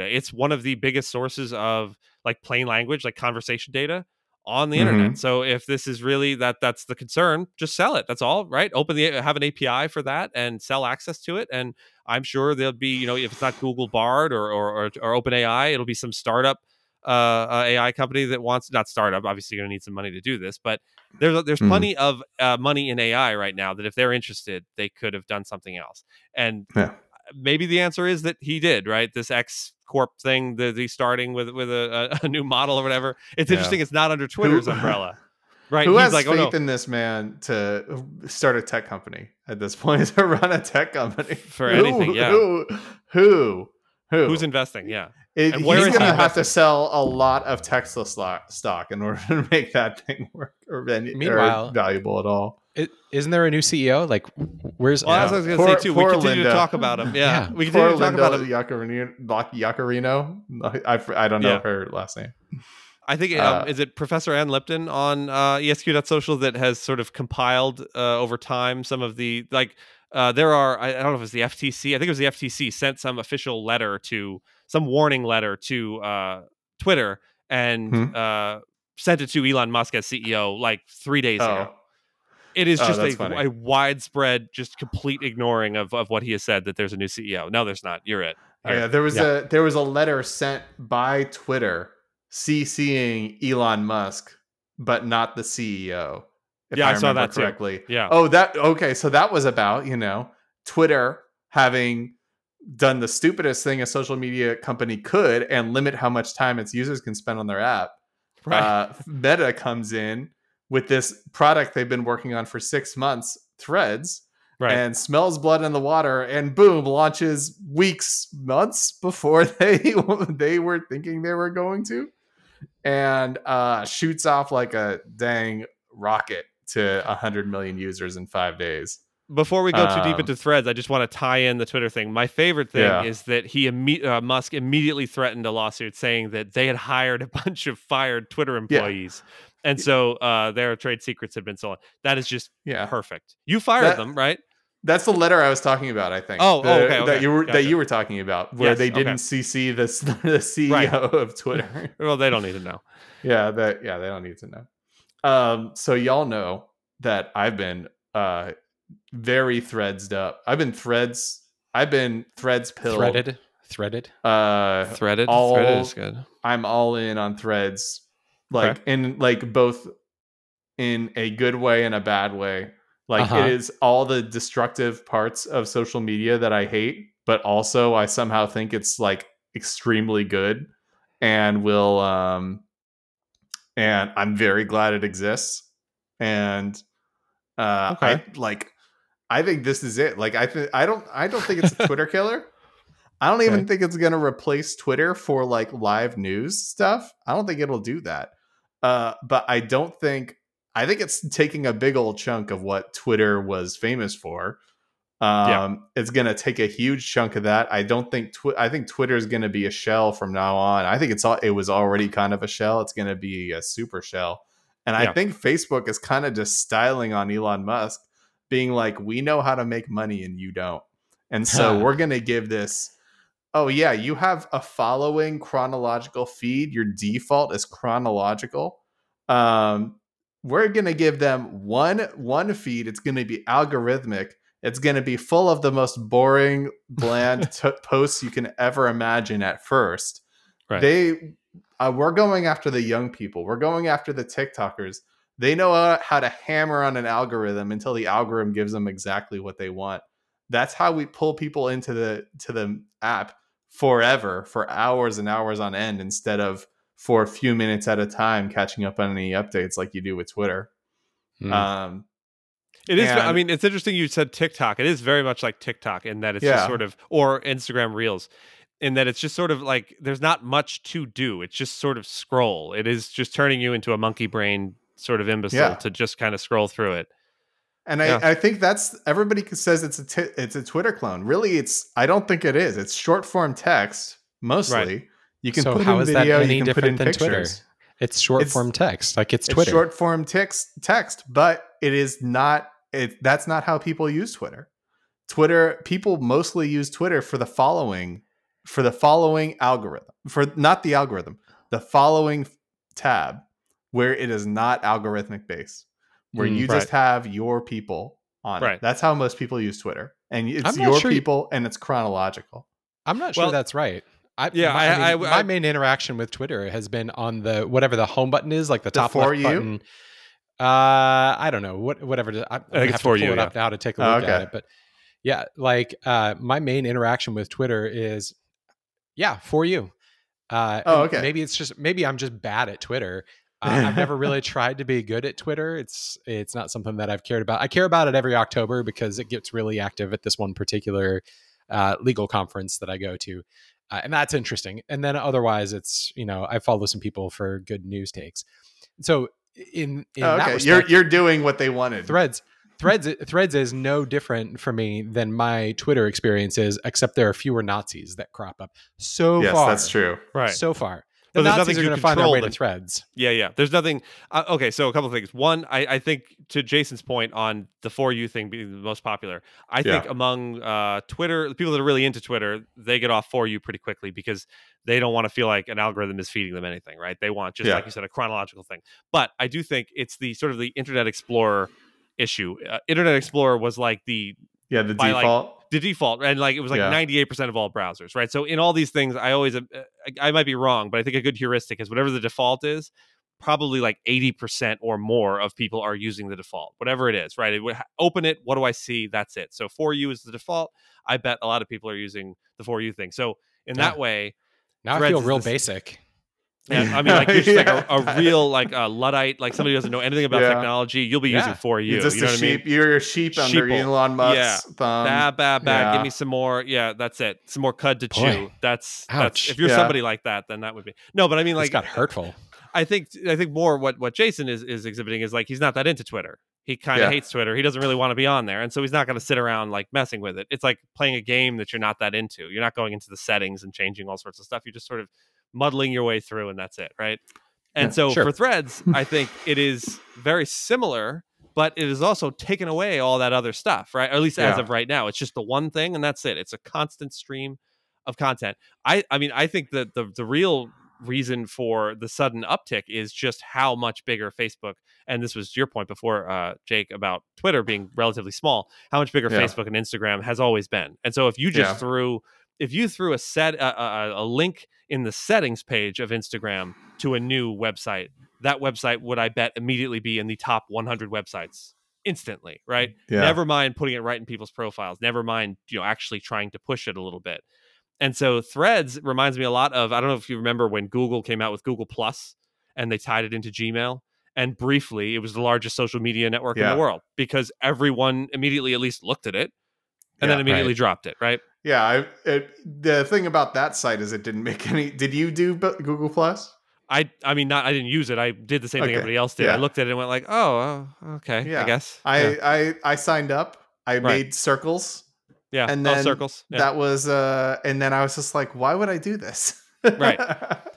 It's one of the biggest sources of like plain language, like conversation data on the internet. So if this is really that's the concern, just sell it. That's all, right? Have an API for that and sell access to it. And I'm sure there'll be, you know, if it's not Google Bard or OpenAI, it'll be some startup AI company that wants, not startup, obviously you're gonna need some money to do this, but there's plenty of money in AI right now that if they're interested, they could have done something else. And maybe the answer is that he did, right? This X Corp thing that he's starting with a new model or whatever. It's interesting. It's not under Twitter's umbrella, right? Who has faith in this man to start a tech company at this point, to run a tech company for anything? Who's investing? Yeah. He's going to have to sell a lot of Tesla stock in order to make that thing work or valuable at all. Isn't there a new CEO? Like, where's... Well, as I was going to say, too, we continue to talk about him. Yeah. We continue to talk about him. Iaccarino. I don't know her last name. I think, is it Professor Ann Lipton on ESQ.social that has sort of compiled over time some of the... like. There are, I don't know if it's the FTC, I think it was the FTC sent some official letter to, some warning letter to Twitter and sent it to Elon Musk as CEO like 3 days ago. It is just a widespread, just complete ignoring of what he has said, that there's a new CEO. No, there's not. You're it. Yeah, there was a letter sent by Twitter CCing Elon Musk, but not the CEO. I saw that correctly. Too. Yeah. So that was about, Twitter having done the stupidest thing a social media company could and limit how much time its users can spend on their app. Right. Meta comes in with this product they've been working on for 6 months, Threads, right, and smells blood in the water, and boom, launches weeks, months before they were thinking they were going to, and shoots off like a dang rocket to 100 million users in 5 days. Before we go too deep into Threads, I just want to tie in the Twitter thing. My favorite thing is that Musk immediately threatened a lawsuit saying that they had hired a bunch of fired Twitter employees. Yeah. And so their trade secrets had been stolen. That is just perfect. You fired them, right? That's the letter I was talking about, I think. Oh, okay. That you were talking about, where they didn't CC the CEO of Twitter. Well, they don't need to know. They don't need to know. So y'all know that I've been... very threads up. I've been threads pilled. Threaded. Threaded is good. I'm all in on Threads, both in a good way and a bad way. It is all the destructive parts of social media that I hate, but also I somehow think it's extremely good, and will. And I'm very glad it exists, and I think this is it. I don't think it's a Twitter killer. I don't even think it's going to replace Twitter for live news stuff. I don't think it'll do that. But I think it's taking a big old chunk of what Twitter was famous for. It's going to take a huge chunk of that. I think Twitter is going to be a shell from now on. I think it was already kind of a shell. It's going to be a super shell. And I think Facebook is kind of just styling on Elon Musk, being like, we know how to make money and you don't. And so we're going to give this. Oh, yeah, you have a following chronological feed. Your default is chronological. We're going to give them one feed. It's going to be algorithmic. It's going to be full of the most boring, bland posts you can ever imagine at first. Right. We're going after the young people. We're going after the TikTokers. They know how to hammer on an algorithm until the algorithm gives them exactly what they want. That's how we pull people into the app forever, for hours and hours on end, instead of for a few minutes at a time catching up on any updates like you do with Twitter. Mm. It is. I mean, it's interesting you said TikTok. It is very much like TikTok in that it's just sort of, or Instagram Reels, in that it's just sort of there's not much to do. It's just sort of scroll. It is just turning you into a monkey brain sort of imbecile to just kind of scroll through it. And I think that's, everybody says it's a Twitter clone. Really, I don't think it is. It's short form text mostly. Right. You can put in video, you can put in pictures. Twitter? It's short form text. It's Twitter. It's short form text, but it is not, that's not how people use Twitter. People mostly use Twitter for the following algorithm, for not the algorithm, the following tab, where it is not algorithmic based, where you just have your people on it. That's how most people use Twitter, and it's your people, and it's chronological. I'm not sure that's right. My main interaction with Twitter has been on the whatever the home button is, like the top left button. I don't know whatever. I have to pull it up now to take a look at it, but yeah, my main interaction with Twitter is. Yeah, for you. Okay. Maybe I'm just bad at Twitter. I've never really tried to be good at Twitter. It's not something that I've cared about. I care about it every October because it gets really active at this one particular legal conference that I go to, and that's interesting. And then otherwise, it's I follow some people for good news takes. So in that respect, you're doing what they wanted. Threads is no different for me than my Twitter experiences, except there are fewer Nazis that crop up. Yes, that's true. Right. So far. But the Nazis are going to find their way to Threads. Yeah. There's nothing. Okay, so a couple of things. One, I think to Jason's point on the For You thing being the most popular, I think among Twitter, the people that are really into Twitter, they get off For You pretty quickly because they don't want to feel like an algorithm is feeding them anything, right? They want, just like you said, a chronological thing. But I do think it's the sort of the Internet Explorer issue. Internet Explorer was like the the default. The default, and like it was like 98% of all browsers, right? So in all these things, I always I might be wrong, but I think a good heuristic is whatever the default is. Probably like 80% or more of people are using the default, whatever it is, right? It would open it. What do I see? That's it. So For You is the default. I bet a lot of people are using the For You thing. So in that way, now Threads, I feel real basic. Yeah, I mean, like you're just like a real like a Luddite, like somebody who doesn't know anything about technology. You'll be using For You. You're just a sheep. I mean? You're a sheep under Elon Musk's thumb. Give me some more. Yeah, that's it. Some more cud to chew. That's if you're somebody like that, then that would be no. But I mean, like it's got hurtful. I think more what Jason is exhibiting is like he's not that into Twitter. He kind of hates Twitter. He doesn't really want to be on there, and so he's not going to sit around like messing with it. It's like playing a game that you're not that into. You're not going into the settings and changing all sorts of stuff. You just sort of muddling your way through, and that's it, right? And for Threads, I think it is very similar, but it is also taken away all that other stuff, right? Or at least as of right now, it's just the one thing, and that's it. It's a constant stream of content. I mean, I think that the real reason for the sudden uptick is just how much bigger Facebook, and this was your point before, Jake, about Twitter being relatively small, how much bigger Facebook and Instagram has always been. And so if you just threw a set a link in the settings page of Instagram to a new website, that website would, I bet, immediately be in the top 100 websites instantly, right? Yeah. Never mind putting it right in people's profiles. Never mind, actually trying to push it a little bit. And so Threads reminds me a lot of, I don't know if you remember when Google came out with Google Plus and they tied it into Gmail. And briefly, it was the largest social media network in the world because everyone immediately at least looked at it and then immediately dropped it, right? Yeah, the thing about that site is it didn't make any. Did you do Google Plus? I mean, I didn't use it. I did the same thing everybody else did. Yeah. I looked at it and went like, oh, okay, I guess. I signed up. I made circles. Yeah, and then circles. Yeah. That was, and then I was just like, why would I do this? Right.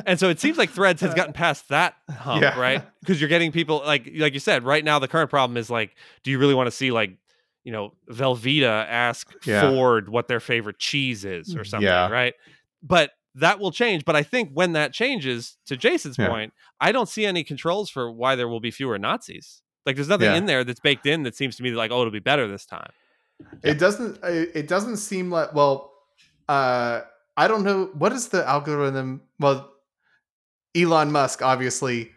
And so it seems like Threads has gotten past that hump, right? Because you're getting people like you said, right now the current problem is like, do you really want to see like, Velveeta ask Ford what their favorite cheese is or something, right? But that will change. But I think when that changes, to Jason's point, I don't see any controls for why there will be fewer Nazis. Like there's nothing in there that's baked in that seems to me like, oh, it'll be better this time. It doesn't. It doesn't seem like. Well, I don't know what is the algorithm. Well, Elon Musk obviously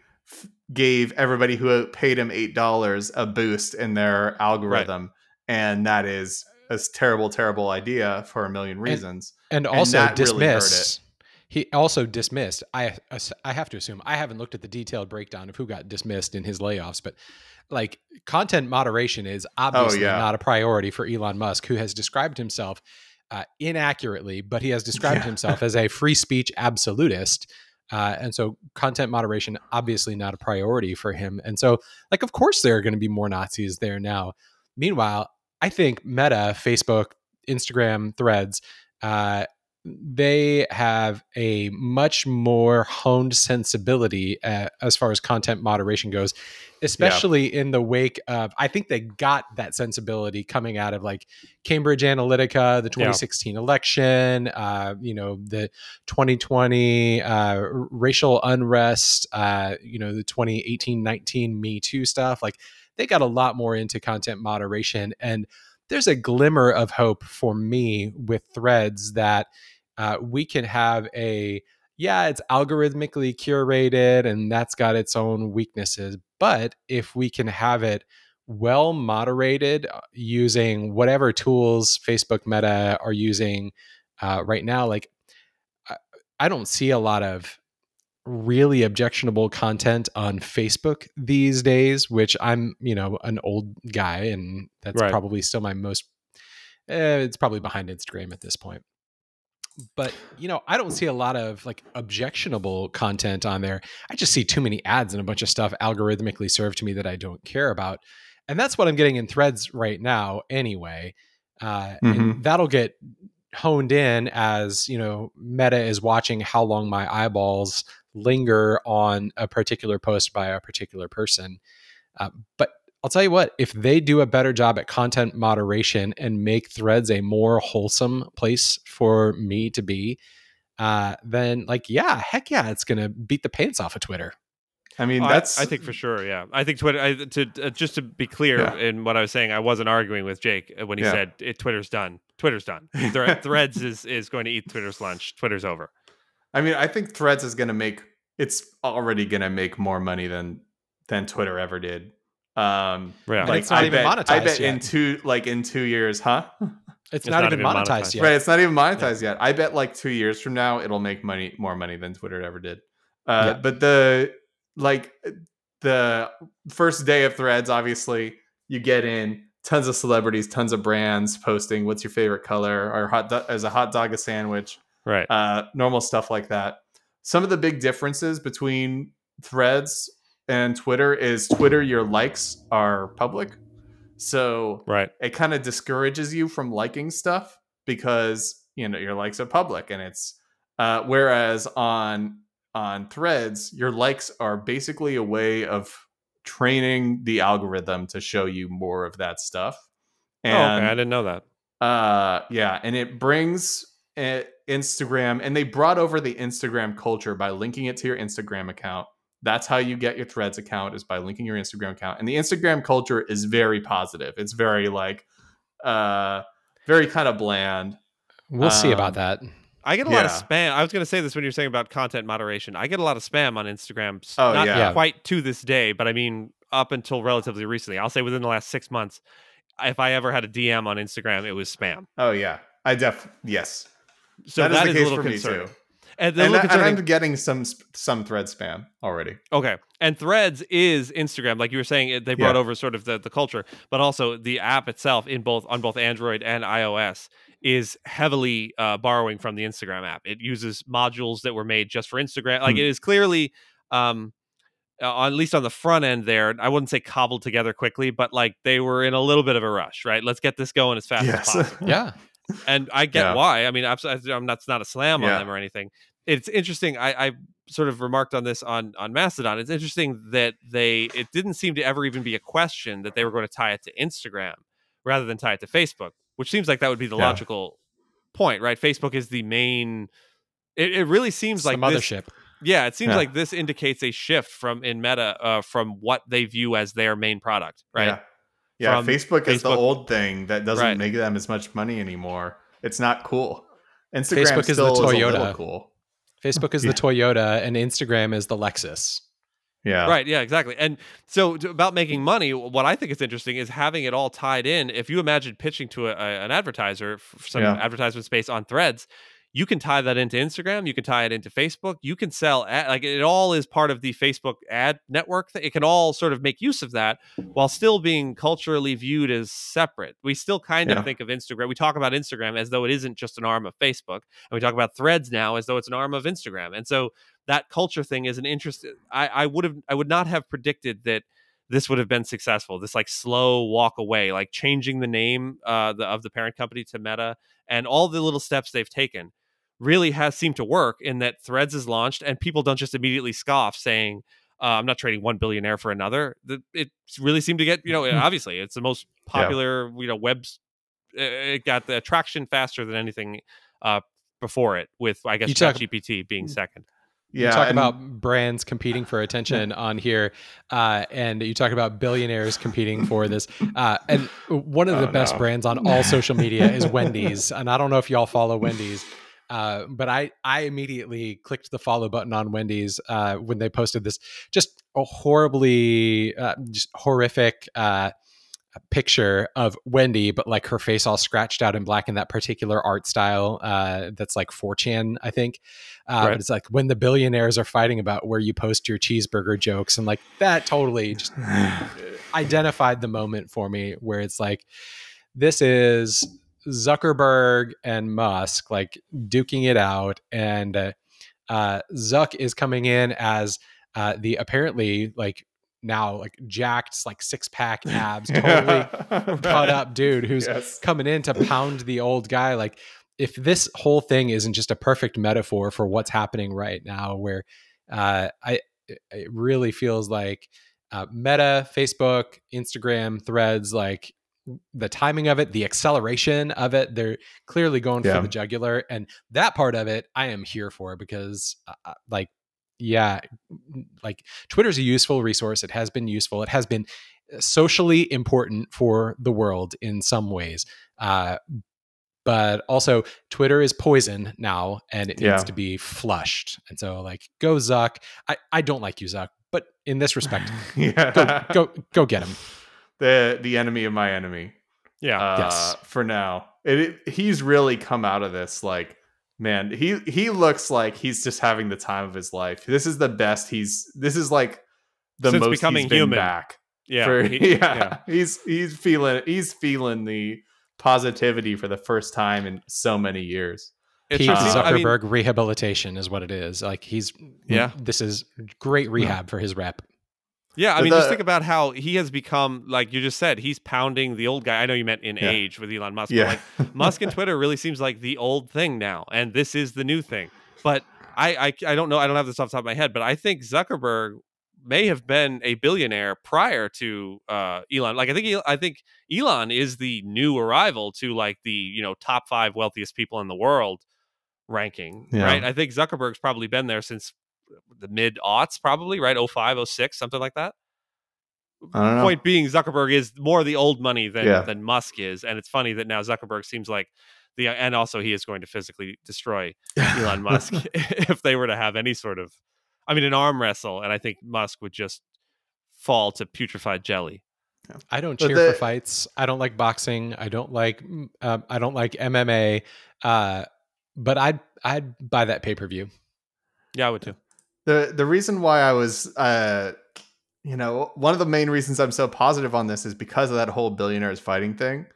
gave everybody who paid him $8 a boost in their algorithm. Right. And that is a terrible idea for a million reasons. And also dismissed. Really he also dismissed. I have to assume, I haven't looked at the detailed breakdown of who got dismissed in his layoffs, but like content moderation is obviously not a priority for Elon Musk, who has described himself inaccurately, but he has described himself as a free speech absolutist. And so content moderation, obviously not a priority for him. And so like, of course, there are going to be more Nazis there now. Meanwhile, I think Meta, Facebook, Instagram, Threads, they have a much more honed sensibility as far as content moderation goes, especially in the wake of, I think they got that sensibility coming out of like Cambridge Analytica, the 2016 election, the 2020 racial unrest, the 2018-19 Me Too stuff. Like they got a lot more into content moderation, and there's a glimmer of hope for me with Threads that we can have it's algorithmically curated and that's got its own weaknesses. But if we can have it well moderated using whatever tools Facebook Meta are using right now, like I don't see a lot of really objectionable content on Facebook these days, which I'm, an old guy, and that's probably still my most, it's probably behind Instagram at this point. But, I don't see a lot of like objectionable content on there. I just see too many ads and a bunch of stuff algorithmically served to me that I don't care about. And that's what I'm getting in Threads right now anyway. And that'll get honed in as, Meta is watching how long my eyeballs linger on a particular post by a particular person. But I'll tell you what, if they do a better job at content moderation and make Threads a more wholesome place for me to be, then like, heck yeah, it's going to beat the pants off of Twitter. I mean, that's. I think for sure. Yeah, I think Twitter. Just to be clear in what I was saying, I wasn't arguing with Jake when he said Twitter's done. Twitter's done. Threads is going to eat Twitter's lunch. Twitter's over. I mean, I think Threads is going to make. It's already going to make more money than Twitter ever did. Like it's not I bet in 2 years, huh? It's not even monetized yet. Right, it's not even monetized yet. I bet like 2 years from now, it'll make more money than Twitter ever did. But the first day of Threads, obviously, you get in tons of celebrities, tons of brands posting what's your favorite color or as a hot dog a sandwich, right? Normal stuff like that. Some of the big differences between Threads and Twitter is Twitter, your likes are public. So it kind of discourages you from liking stuff because, you know, your likes are public and it's whereas on Threads, your likes are basically a way of training the algorithm to show you more of that stuff. And, I didn't know that. And it brings Instagram, and they brought over the Instagram culture by linking it to your Instagram account. That's how you get your Threads account, is by linking your Instagram account. And the Instagram culture is very positive. It's very very kind of bland. We'll see about that. I get a lot of spam. I was going to say this when you were saying about content moderation. I get a lot of spam on Instagram. Not quite to this day, but I mean, up until relatively recently, I'll say within the last 6 months, if I ever had a DM on Instagram, it was spam. Oh yeah. Yes. So that is the case for me too. And I'm getting some Thread spam already. Okay. And Threads is Instagram. Like you were saying, they brought over sort of the culture, but also the app itself on both Android and iOS is heavily borrowing from the Instagram app. It uses modules that were made just for Instagram. Like it is clearly, at least on the front end there, I wouldn't say cobbled together quickly, but like they were in a little bit of a rush, right? Let's get this going as fast as possible. Yeah. And I get why. I mean, I'm not, it's not a slam on them or anything. It's interesting. I sort of remarked on this on Mastodon. It's interesting that it didn't seem to ever even be a question that they were going to tie it to Instagram rather than tie it to Facebook, which seems like that would be the logical point, right? Facebook is the main. It really seems it's like the mothership. It seems like this indicates a shift in Meta from what they view as their main product, right? Yeah. Yeah, Facebook is the old thing that doesn't make them as much money anymore. It's not cool. Instagram Facebook still is the Toyota. Is a little cool. Facebook is the Toyota, and Instagram is the Lexus. Yeah. Right, yeah, exactly. And so about making money, what I think is interesting is having it all tied in. If you imagine pitching to an advertiser for some advertisement space on Threads, you can tie that into Instagram. You can tie it into Facebook. You can sell it all is part of the Facebook ad network. It can all sort of make use of that while still being culturally viewed as separate. We still kind of think of Instagram. We talk about Instagram as though it isn't just an arm of Facebook. And we talk about Threads now as though it's an arm of Instagram. And so that culture thing is an interest. I would not have predicted that this would have been successful. This like slow walk away, like changing the name of the parent company to Meta and all the little steps they've taken. Really has seemed to work in that Threads is launched and people don't just immediately scoff saying, I'm not trading one billionaire for another. It really seemed to get, obviously it's the most popular, webs. It got the attraction faster than anything before it with, I guess, ChatGPT being second. Yeah, you talk about brands competing for attention on here, and you talk about billionaires competing for this. And one of the best brands on all social media is Wendy's. And I don't know if y'all follow Wendy's. But I immediately clicked the follow button on Wendy's when they posted this just a horrific picture of Wendy, but like her face all scratched out in black in that particular art style that's like 4chan, I think. But it's like when the billionaires are fighting about where you post your cheeseburger jokes, and like that totally just identified the moment for me where it's like, this is Zuckerberg and Musk like duking it out, and Zuck is coming in as the apparently like now like jacked like 6-pack abs totally cut up dude who's coming in to pound the old guy. Like if this whole thing isn't just a perfect metaphor for what's happening right now, where it really feels like Meta, Facebook, Instagram, Threads, like the timing of it, the acceleration of it, they're clearly going for the jugular, and that part of it I am here for because like like Twitter's a useful resource. It has been useful. It has been socially important for the world in some ways. But also Twitter is poison now and it needs to be flushed. And so like, go Zuck. I don't like you, Zuck, but in this respect, go get him. The enemy of my enemy. Yeah. Yes. For now. He's really come out of this like, man, he looks like he's just having the time of his life. This is the best this is like the since most becoming he's been human. Back. Yeah. He's feeling the positivity for the first time in so many years. Peak Zuckerberg rehabilitation is what it is. Like this is great rehab for his rep. Yeah, I mean, just think about how he has become, like you just said, he's pounding the old guy. I know you meant in age with Elon Musk. Yeah. But like, Musk and Twitter really seems like the old thing now, and this is the new thing. But I don't know. I don't have this off the top of my head, but I think Zuckerberg may have been a billionaire prior to Elon. Like, I think Elon is the new arrival to like the top 5 wealthiest people in the world ranking. Yeah. Right? I think Zuckerberg's probably been there since the mid aughts, probably, right? 05, 06, something like that. I don't know. Point being, Zuckerberg is more the old money than Musk is, and it's funny that now Zuckerberg seems like and also he is going to physically destroy Elon Musk if they were to have any sort of, an arm wrestle, and I think Musk would just fall to putrefied jelly. Yeah. I don't cheer for fights. I don't like boxing. I don't like MMA. But I'd buy that pay-per-view. Yeah, I would too. The reason why I was, one of the main reasons I'm so positive on this is because of that whole billionaires fighting thing.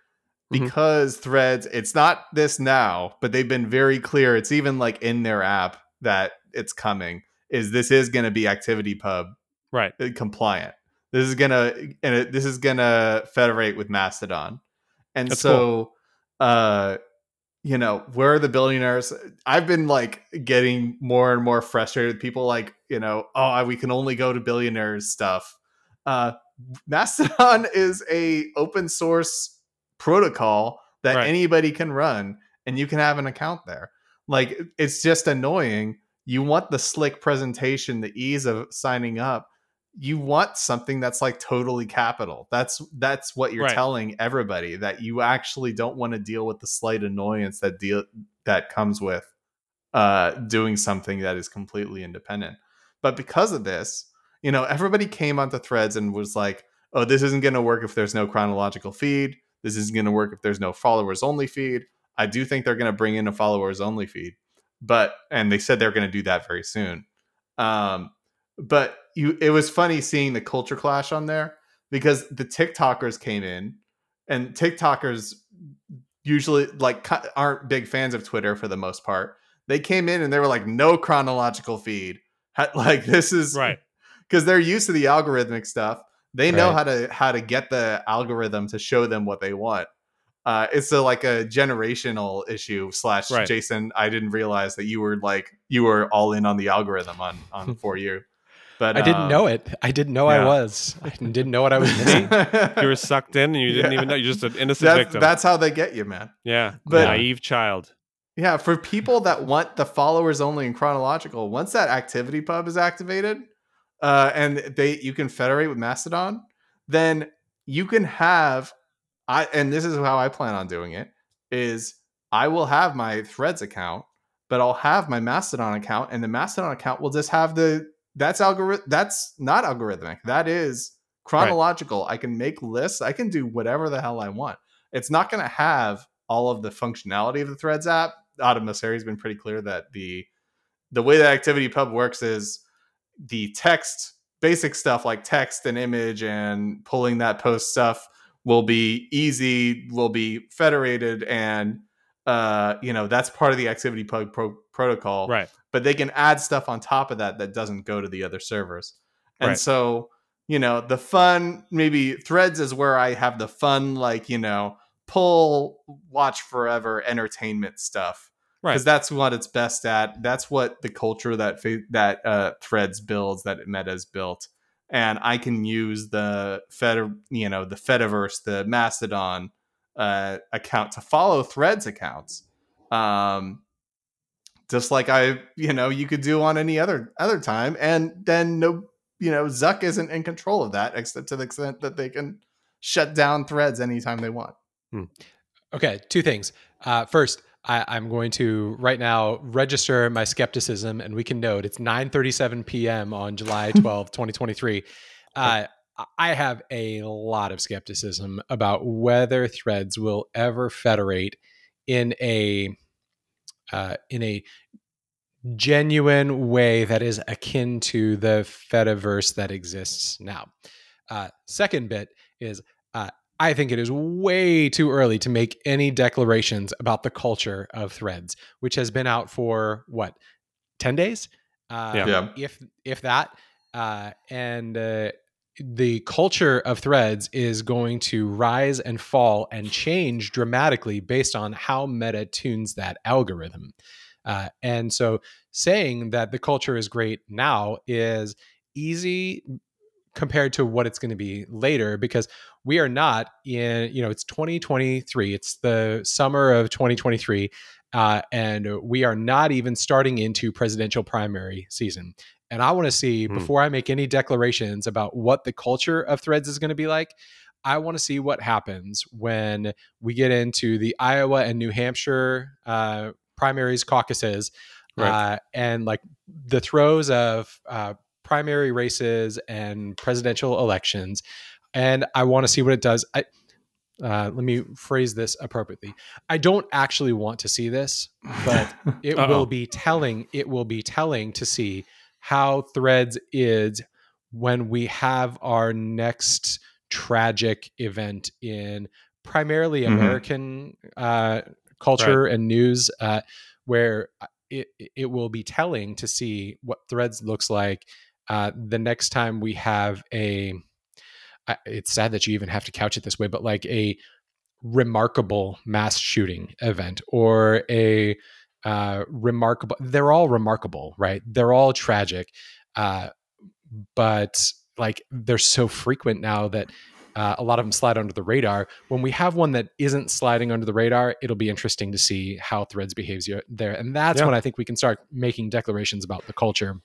Because Threads, it's not this now, but they've been very clear. It's even like in their app that it's coming. This is going to be ActivityPub right compliant. This is going to federate with Mastodon, and that's so cool. Where are the billionaires? I've been like getting more and more frustrated with people like, we can only go to billionaires stuff. Mastodon is a open source protocol that anybody can run, and you can have an account there. Like, it's just annoying. You want the slick presentation, the ease of signing up. You want something that's like totally capital. That's what you're telling everybody, that you actually don't want to deal with the slight annoyance that comes with doing something that is completely independent. But because of this, everybody came onto Threads and was like, "Oh, this isn't going to work if there's no chronological feed. This isn't going to work if there's no followers only feed." I do think they're going to bring in a followers only feed, and they said they're going to do that very soon. But it was funny seeing the culture clash on there, because the TikTokers came in, and TikTokers usually like aren't big fans of Twitter for the most part. They came in and they were like, no chronological feed. Like, this is because they're used to the algorithmic stuff. They know how to get the algorithm to show them what they want. It's like a generational issue / Jason, I didn't realize that you were all in on the algorithm on 4U. But I didn't know it. I didn't know I was. I didn't know what I was missing. You were sucked in and you didn't even know. You're just an innocent victim. That's how they get you, man. Yeah. But, naive child. Yeah. For people that want the followers only in chronological, once that ActivityPub is activated and you can federate with Mastodon, then you can have... and this is how I plan on doing it, is I will have my Threads account, but I'll have my Mastodon account, and the Mastodon account will just have that's not algorithmic. That is chronological. I can make lists. I can do whatever the hell I want. It's not going to have all of the functionality of the Threads app. Adam Mosseri has been pretty clear that the way that ActivityPub works is the text, basic stuff like text and image and pulling that post stuff, will be easy, will be federated, and that's part of the ActivityPub protocol. Right. But they can add stuff on top of that doesn't go to the other servers. And so, the fun, maybe Threads is where I have the fun, like, pull, watch forever, entertainment stuff. Right. Because that's what it's best at. That's what the culture that Threads builds, that Meta's built. And I can use the Fediverse, the Mastodon account to follow Threads accounts just like I, you know, you could do on any other time. And then no, you know, Zuck isn't in control of that, except to the extent that they can shut down Threads anytime they want. Hmm. Okay, two things. First, I'm going to right now register my skepticism, and we can note it's 9:37 p.m. on July 12, 2023. I have a lot of skepticism about whether Threads will ever federate in a genuine way that is akin to the Fediverse that exists now. Second bit is I think it is way too early to make any declarations about the culture of Threads, which has been out for what, 10 days? If that. And the culture of Threads is going to rise and fall and change dramatically based on how Meta tunes that algorithm. And so saying that the culture is great now is easy compared to what it's going to be later, because we are not in, you know, it's 2023. It's the summer of 2023. And we are not even starting into presidential primary season. And I want to see, before I make any declarations about what the culture of Threads is going to be like, I want to see what happens when we get into the Iowa and New Hampshire primaries, caucuses, right, and like the throes of primary races and presidential elections. And I want to see what it does. Let me phrase this appropriately. I don't actually want to see this, but it will be telling. It will be telling to see how Threads is when we have our next tragic event in primarily American culture, right, and news, where it will be telling to see what Threads looks like the next time we have a... it's sad that you even have to couch it this way, but like a remarkable mass shooting event or a remarkable, they're all remarkable, right? They're all tragic. But like they're so frequent now that a lot of them slide under the radar. When we have one that isn't sliding under the radar, it'll be interesting to see how Threads behaves there. And that's when I think we can start making declarations about the culture.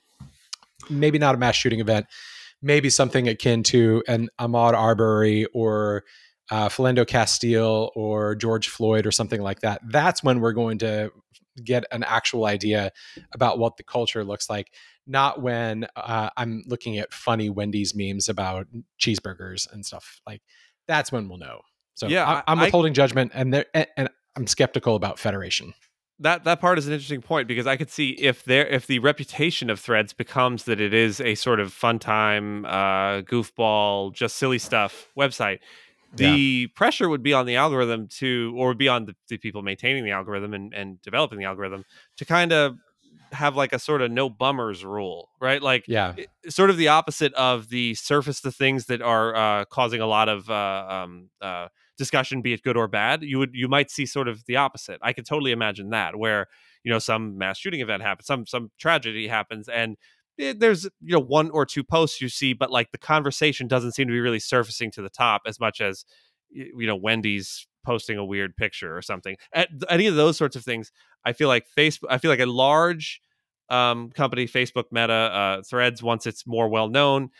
Maybe not a mass shooting event, maybe something akin to an Ahmaud Arbery or Philando Castile or George Floyd or something like that. That's when we're going to get an actual idea about what the culture looks like, not when I'm looking at funny Wendy's memes about cheeseburgers and stuff. Like, that's when we'll know. So yeah, I'm withholding judgment, and I'm skeptical about federation. That part is an interesting point, because I could see if the reputation of Threads becomes that it is a sort of fun time, goofball, just silly stuff website, the pressure would be on the algorithm to, or would be on the people maintaining the algorithm and developing the algorithm to kind of have like a sort of no bummers rule, right? Like sort of the opposite of the surface the things that are causing a lot of discussion, be it good or bad. You might see sort of the opposite. I could totally imagine that, where, you know, some mass shooting event happens, some tragedy happens, and there's, you know, one or two posts you see, but like the conversation doesn't seem to be really surfacing to the top as much as, you know, Wendy's posting a weird picture or something. At any of those sorts of things, I feel like a large company, Facebook, Meta, Threads, once it's more well known,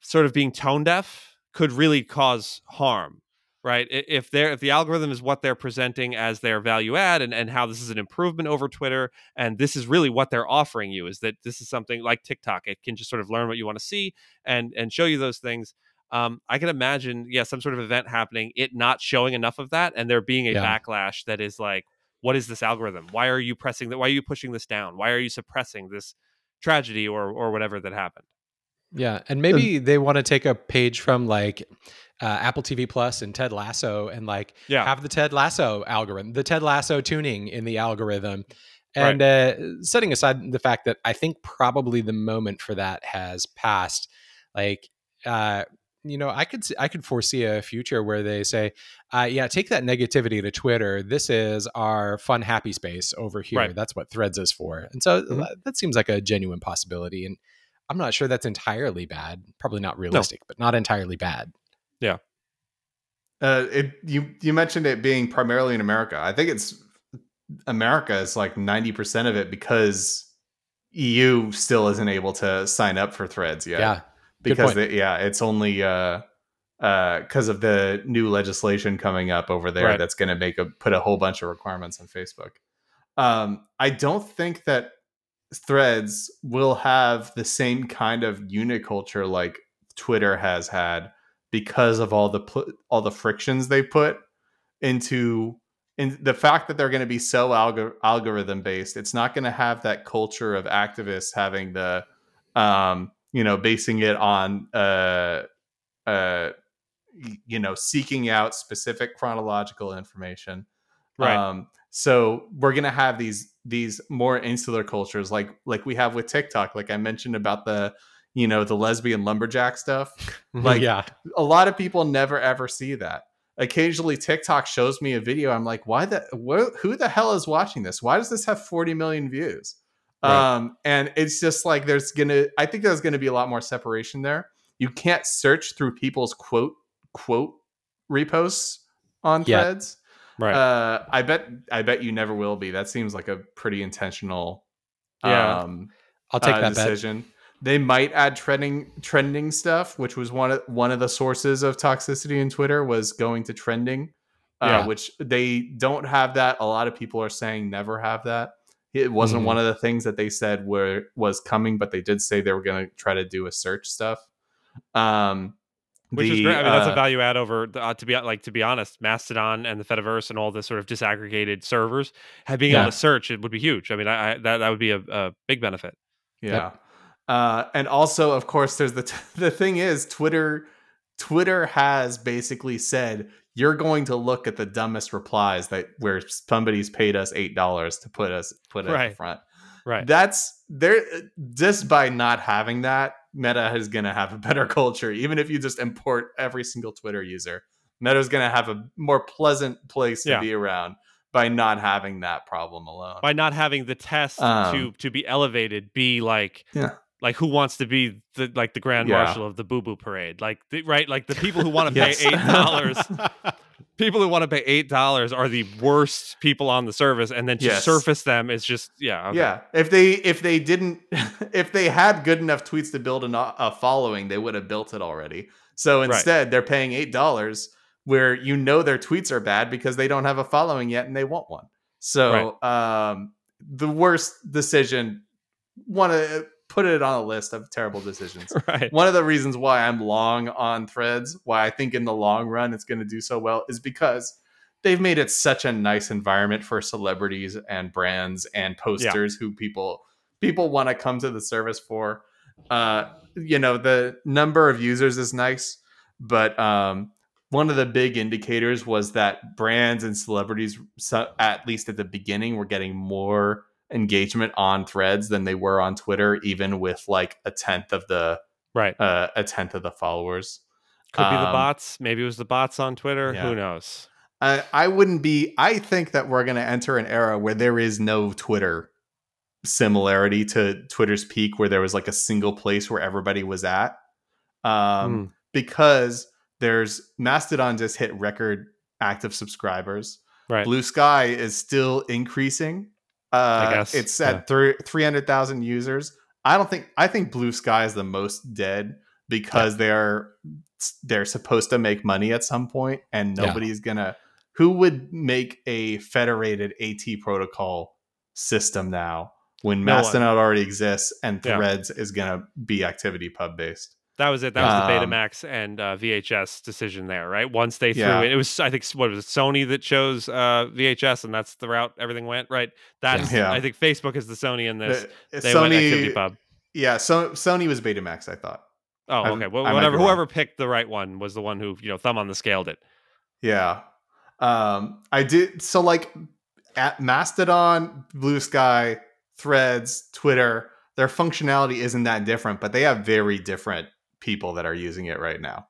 sort of being tone deaf could really cause harm. Right. If the algorithm is what they're presenting as their value add and how this is an improvement over Twitter, and this is really what they're offering you, is that this is something like TikTok. It can just sort of learn what you want to see and show you those things. I can imagine, some sort of event happening, it not showing enough of that, and there being a backlash that is like, what is this algorithm? Why are you pressing that? Why are you pushing this down? Why are you suppressing this tragedy or whatever that happened? Yeah. And maybe they want to take a page from like Apple TV Plus and Ted Lasso and like have the Ted Lasso algorithm, the Ted Lasso tuning in the algorithm. And setting aside the fact that I think probably the moment for that has passed, like, you know, I could foresee a future where they say, take that negativity to Twitter. This is our fun, happy space over here. Right. That's what Threads is for. And so that seems like a genuine possibility. And I'm not sure that's entirely bad. Probably not realistic, but not entirely bad. Yeah. You mentioned it being primarily in America. I think it's America is like 90% of it because EU still isn't able to sign up for Threads yet. Yeah. Because it's only because of the new legislation coming up over there, right, that's going to put a whole bunch of requirements on Facebook. I don't think that Threads will have the same kind of uniculture like Twitter has had because of all the frictions they put into, and the fact that they're going to be so algorithm based. It's not going to have that culture of activists having the, basing it on, seeking out specific chronological information. Right. So we're going to have these more insular cultures like we have with TikTok. Like I mentioned about the lesbian lumberjack stuff. Like a lot of people never, ever see that. Occasionally TikTok shows me a video. I'm like, who the hell is watching this? Why does this have 40 million views? Right. And it's just like, I think there's going to be a lot more separation there. You can't search through people's quote reposts on Threads. Right. I bet you never will be. That seems like a pretty intentional, I'll take that decision. Bet. They might add trending stuff, which was one of the sources of toxicity in Twitter, was going to trending, which they don't have that. A lot of people are saying never have that. It wasn't one of the things that they said was coming, but they did say they were going to try to do a search stuff. Which is great. I mean, that's a value add over to be honest, Mastodon and the Fediverse and all the sort of disaggregated servers being able to search. It would be huge. I mean, that would be a big benefit. Yeah. Yep. And also, of course, there's the thing is Twitter has basically said, you're going to look at the dumbest replies where somebody's paid us $8 to put it right in front. Right. That's there. Just by not having that, Meta is going to have a better culture. Even if you just import every single Twitter user, Meta is going to have a more pleasant place to be around. By not having that problem alone, by not having the test to be elevated, be like, like who wants to be the grand marshal of the Boo Boo Parade, like the people who want to pay $8, people who want to pay $8 are the worst people on the service, and then to surface them is just If they had good enough tweets to build a following, they would have built it already. So instead, they're paying $8. Where their tweets are bad because they don't have a following yet and they want one. So the worst decision, want to put it on a list of terrible decisions. Right. One of the reasons why I'm long on Threads, why I think in the long run it's going to do so well, is because they've made it such a nice environment for celebrities and brands and posters who people want to come to the service for. The number of users is nice, but... one of the big indicators was that brands and celebrities, at least at the beginning, were getting more engagement on Threads than they were on Twitter, even with like a tenth of the followers. Could be the bots. Maybe it was the bots on Twitter. Yeah. Who knows? I think that we're going to enter an era where there is no Twitter similarity to Twitter's peak, where there was like a single place where everybody was at, because. There's Mastodon just hit record active subscribers. Right. Blue Sky is still increasing. I guess it's at 300,000 users. I think Blue Sky is the most dead because they're supposed to make money at some point, and nobody's gonna. Who would make a federated AT protocol system now when Mastodon already exists and Threads is gonna be ActivityPub based? That was it. That was the Betamax and VHS decision there, right? Once they threw it, it was, I think, what was it, Sony that chose VHS, and that's the route everything went, right? That's, I think Facebook is the Sony in this. They went ActivityPub. Yeah, so Sony was Betamax, I thought. Oh, okay. Well, whoever picked the right one was the one who, thumb on the scaled it. Yeah. I did. So, like, at Mastodon, Blue Sky, Threads, Twitter, their functionality isn't that different, but they have very different people that are using it right now.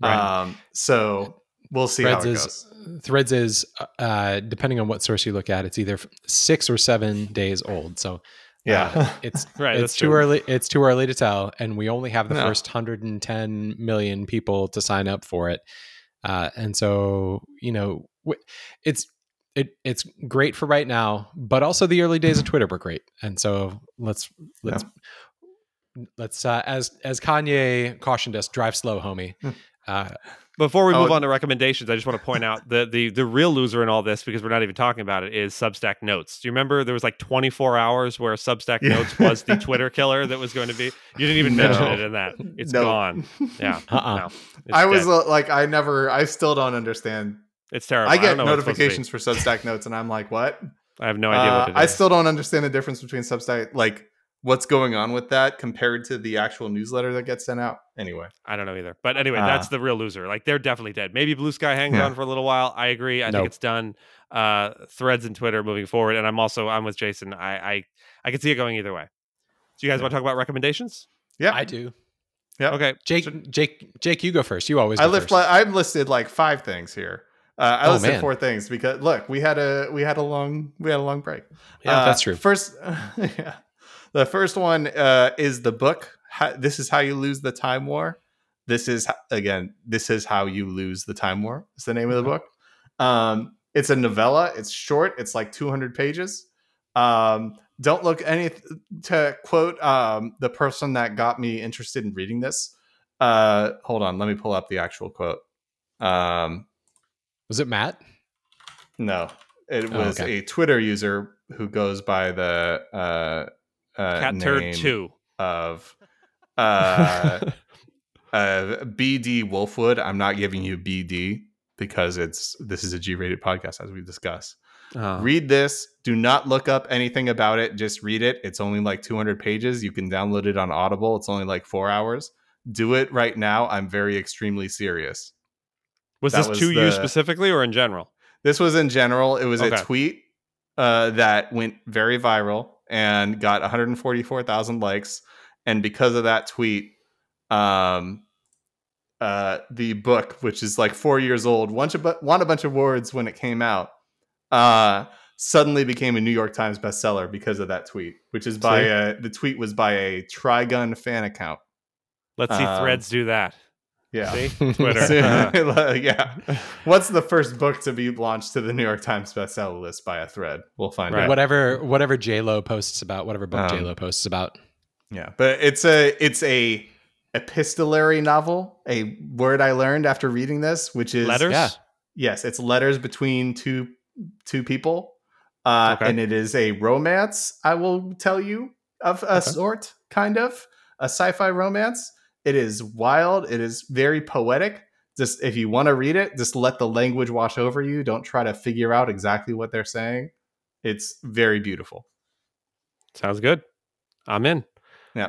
Right. So we'll see how it goes. Threads is, depending on what source you look at, it's either 6 or 7 days old. So it's right, it's too early. It's too early to tell. And we only have the first 110 million people to sign up for it. And so, it's it's great for right now, but also the early days of Twitter were great. And so let's as Kanye cautioned us, drive slow, homie. Before we move on to recommendations, I just want to point out the real loser in all this, because we're not even talking about it, is Substack Notes. Do you remember there was like 24 hours where Substack Notes was the Twitter killer that was going to be? You didn't even mention it in that. It's gone. Yeah. I still don't understand. It's terrible. I get notifications for Substack Notes and I'm like, what? I have no idea what it is. I still don't understand the difference between Substack, like what's going on with that compared to the actual newsletter that gets sent out. Anyway, I don't know either. But anyway, that's the real loser. Like they're definitely dead. Maybe Blue Sky hangs on for a little while. I agree. I think it's done. Threads and Twitter moving forward. And I'm with Jason. I can see it going either way. So you guys want to talk about recommendations? Yeah, I do. Yeah. Okay. Jake, you go first. You always go first. I've listed like five things here. I listed four things because look, we had a long break. Yeah, that's true. First, the first one is the book. This is how you lose the time war. This is how you lose the time war. It's the name of the book. It's a novella. It's short. It's like 200 pages. Don't look to quote the person that got me interested in reading this. Hold on. Let me pull up the actual quote. Was it Matt? No, it was a Twitter user who goes by the Cat Turd 2 of BD Wolfwood. I'm not giving you BD because this is a G-rated podcast, as we discuss. Read this. Do not look up anything about it. Just read it. It's only like 200 pages. You can download it on Audible. It's only like 4 hours. Do it right now. I'm very extremely serious. Was this to you specifically or in general? This was in general. It was a tweet that went very viral and got 144,000 likes. And because of that tweet, the book, which is like 4 years old, won a bunch of awards when it came out, suddenly became a New York Times bestseller because of that tweet, which is by the tweet was by a Trigun fan account. Let's see Threads do that. Yeah. See? Twitter. See? Yeah. What's the first book to be launched to the New York Times bestseller list by a thread? We'll find out. Whatever J-Lo posts about, whatever book J-Lo posts about. Yeah. But it's a epistolary novel, a word I learned after reading this, which is letters. Yeah. Yes, it's letters between two people. And it is a romance, I will tell you, of a sort, kind of. A sci-fi romance. It is wild. It is very poetic. Just if you want to read it, just let the language wash over you. Don't try to figure out exactly what they're saying. It's very beautiful. Sounds good. I'm in. Yeah.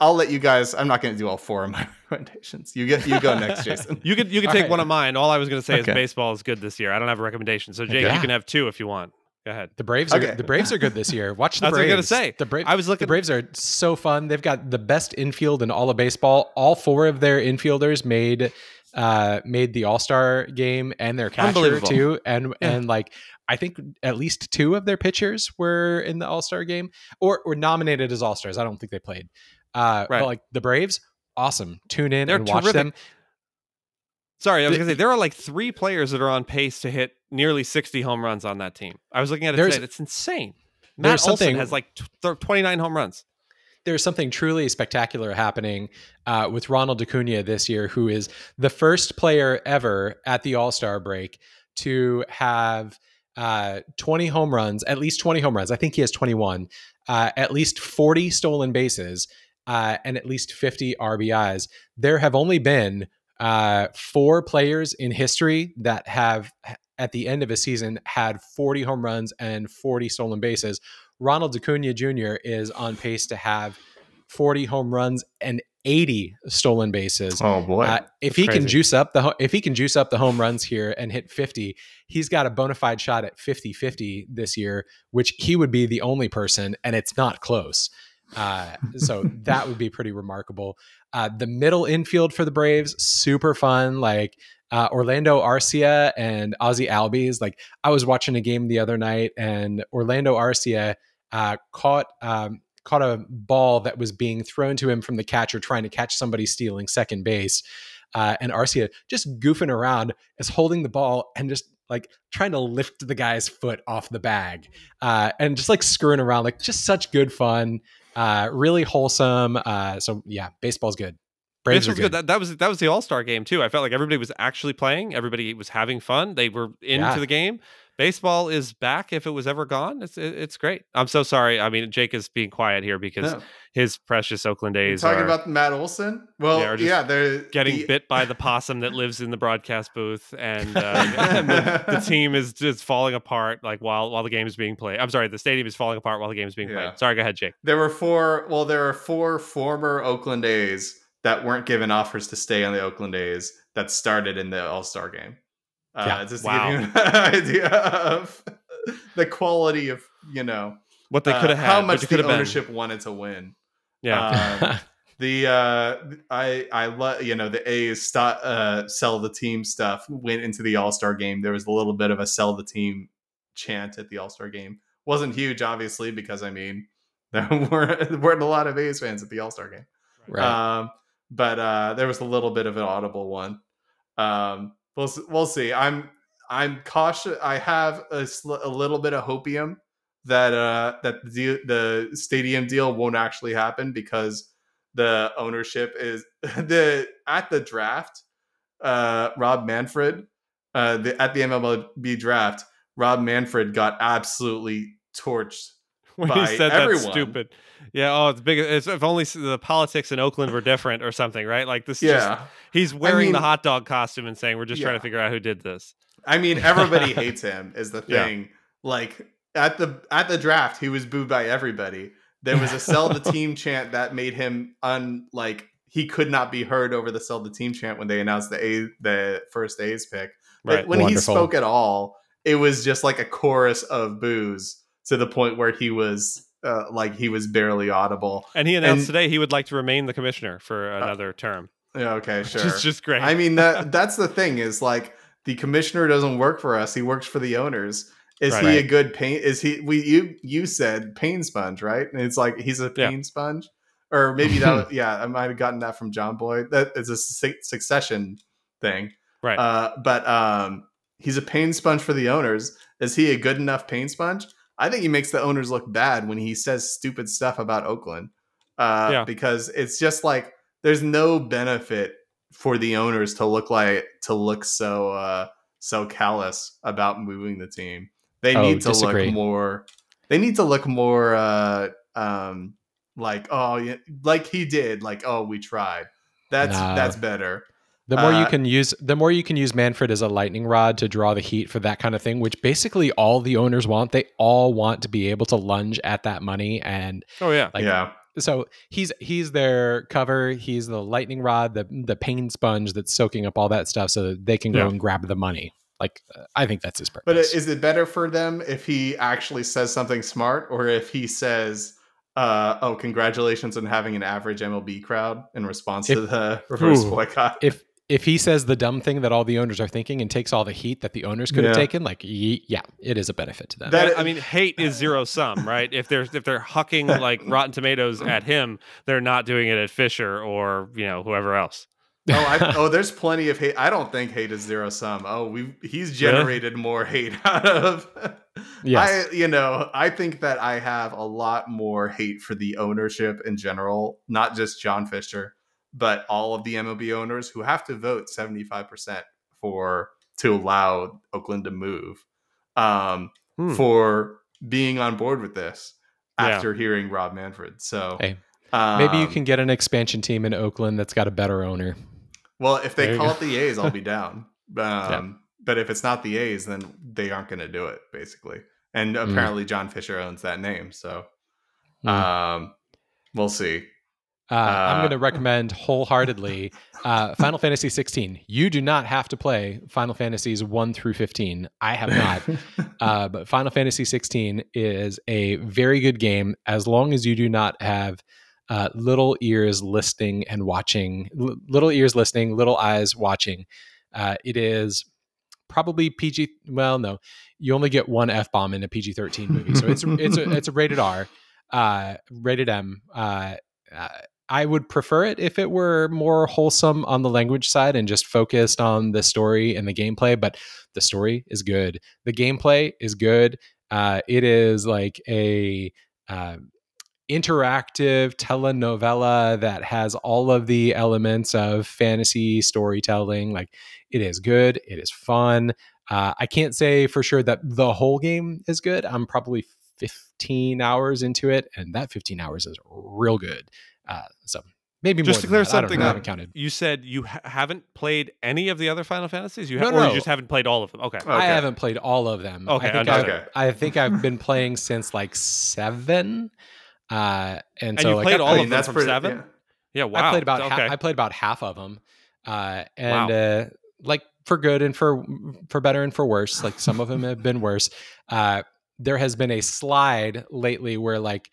I'll let you guys. I'm not going to do all four of my recommendations. You go next, Jason. You can take one of mine. All I was going to say is baseball is good this year. I don't have a recommendation, so Jake, you can have two if you want. Go ahead. The Braves are good this year. Watch the Braves. That's what I was going to say. The Braves are so fun. They've got the best infield in all of baseball. All four of their infielders made the All-Star game, and their catcher too. And like I think at least two of their pitchers were in the All-Star game or were nominated as All-Stars. I don't think they played. But like the Braves, awesome. Tune in and watch them. Sorry, I was going to say, there are like three players that are on pace to hit nearly 60 home runs on that team. I was looking at it today. It's insane. Matt Olson has like 29 home runs. There's something truly spectacular happening with Ronald Acuna this year, who is the first player ever at the All-Star break to have 20 home runs, at least 20 home runs. I think he has 21, at least 40 stolen bases, and at least 50 RBIs. There have only been four players in history that have at the end of a season had 40 home runs and 40 stolen bases. Ronald Acuna Jr. is on pace to have 40 home runs and 80 stolen bases. Oh boy. If he can juice up the home runs here and hit 50, he's got a bona fide shot at 50-50 this year, which he would be the only person, and it's not close. So that would be pretty remarkable. The middle infield for the Braves, super fun. Like Orlando Arcia and Ozzie Albies. Like I was watching a game the other night, and Orlando Arcia caught a ball that was being thrown to him from the catcher, trying to catch somebody stealing second base. And Arcia just goofing around is holding the ball and just like trying to lift the guy's foot off the bag, and just like screwing around, like just such good fun, really wholesome. So yeah, baseball's good. Braves are good. That was the All-Star game too. I felt like everybody was actually playing. Everybody was having fun. They were into the game. Baseball is back if it was ever gone. It's great. I'm so sorry. I mean, Jake is being quiet here because his precious Oakland A's are... Talking about Matt Olson? Well, they're getting bit by the possum that lives in the broadcast booth, and, and the team is just falling apart like while the game is being played. I'm sorry, the stadium is falling apart while the game is being played. Sorry, go ahead, Jake. There were four former Oakland A's that weren't given offers to stay on the Oakland A's that started in the All-Star game. Just to give you an idea of the quality of, you know, what they could have had, how much the ownership wanted to win. Yeah. I love, you know, the A's sell the team stuff went into the All-Star game. There was a little bit of a sell the team chant at the All-Star game. Wasn't huge, obviously, because I mean, there weren't a lot of A's fans at the All-Star game. Right. But there was a little bit of an audible one. We'll see. I'm cautious. I have a little bit of hopium that the stadium deal won't actually happen, because the ownership is at the draft. Rob Manfred, at the MLB draft, Rob Manfred got absolutely torched. When by he said everyone. That's stupid. Yeah. Oh, it's big. It's, if only the politics in Oakland were different or something, right? Like this. Yeah. Just, he's wearing the hot dog costume and saying, we're just trying to figure out who did this. I mean, everybody hates him is the thing. Yeah. Like at the draft, he was booed by everybody. There was a sell the team chant that made him he could not be heard over the sell the team chant when they announced the first A's pick. Right. Like, when he spoke at all, it was just like a chorus of boos, to the point where he was barely audible. And he announced today he would like to remain the commissioner for another term. Yeah, okay, sure. It's just great. I mean, that's the thing is like the commissioner doesn't work for us. He works for the owners. Is he a good pain? Is he? You said pain sponge, right? And it's like he's a pain sponge, or maybe that. I might have gotten that from John Boyd. That is a Succession thing, right? But he's a pain sponge for the owners. Is he a good enough pain sponge? I think he makes the owners look bad when he says stupid stuff about Oakland, because it's just like there's no benefit for the owners to look so callous about moving the team. They look more. They need to look more like he did. Like, oh, we tried. That's better. The more you can use Manfred as a lightning rod to draw the heat for that kind of thing, which basically all the owners want. They all want to be able to lunge at that money, and so he's their cover. He's the lightning rod, the pain sponge that's soaking up all that stuff, so that they can go and grab the money. Like I think that's his purpose. But is it better for them if he actually says something smart, or if he says, "Oh, congratulations on having an average MLB crowd" in response to the reverse boycott? If he says the dumb thing that all the owners are thinking and takes all the heat that the owners could have taken, it is a benefit to them. Hate is zero sum, right? If they're hucking like Rotten Tomatoes at him, they're not doing it at Fisher or whoever else. There's plenty of hate. I don't think hate is zero sum. He's generated more hate out of. Yes. I think that I have a lot more hate for the ownership in general, not just John Fisher, but all of the MLB owners who have to vote 75% to allow Oakland to move for being on board with this after hearing Rob Manfred. So maybe you can get an expansion team in Oakland that's got a better owner. Well, if they call it the A's, I'll be down. But if it's not the A's, then they aren't going to do it, basically. And apparently John Fisher owns that name. So we'll see. I'm going to recommend wholeheartedly Final Fantasy 16. You do not have to play Final Fantasies 1 through 15. I have not. But Final Fantasy 16 is a very good game as long as you do not have little ears listening and watching. Little ears listening, little eyes watching. It is probably PG. Well, no, you only get one F-bomb in a PG-13 movie. So it's a rated R, rated M. I would prefer it if it were more wholesome on the language side and just focused on the story and the gameplay, but the story is good. The gameplay is good. It is like a interactive telenovela that has all of the elements of fantasy storytelling. Like, it is good. It is fun. I can't say for sure that the whole game is good. I'm probably 15 hours into it, and that 15 hours is real good. So maybe just more to clear something up, I haven't counted. You said you haven't played any of the other Final Fantasies? No. Or you just haven't played all of them? Okay. I haven't played all of them. Okay. I think I've been playing since like 7. And so you played all of them from 7? Yeah. Wow. I played about half of them. Like, for good and for better and for worse. Like, some of them have been worse. There has been a slide lately where like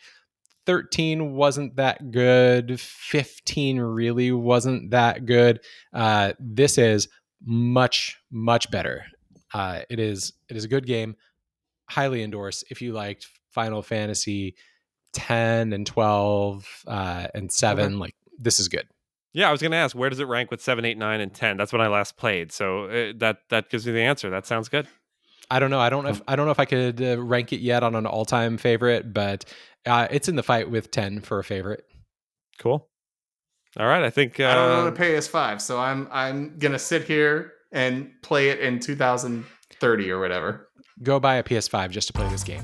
13 wasn't that good. 15 really wasn't that good. This is much, much better. It is a good game. Highly endorse if you liked Final Fantasy 10 and 12 and 7. Okay. Like, this is good. Yeah, I was going to ask, where does it rank with 7, 8, 9, and 10? That's when I last played. So that gives me the answer. That sounds good. I don't know. I don't know if I could rank it yet on an all-time favorite, but it's in the fight with 10 for a favorite. Cool. All right, I think I don't own a PS5, so I'm going to sit here and play it in 2030 or whatever. Go buy a PS5 just to play this game.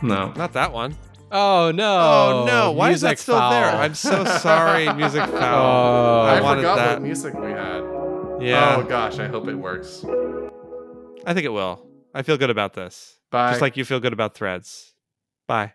No, not that one. Oh no! Oh no! Why music is that still foul. There? I'm so sorry, music foul. Oh, I forgot that. What music we had. Yeah. Oh gosh, I hope it works. I think it will. I feel good about this. Bye. Just like you feel good about Threads. Bye.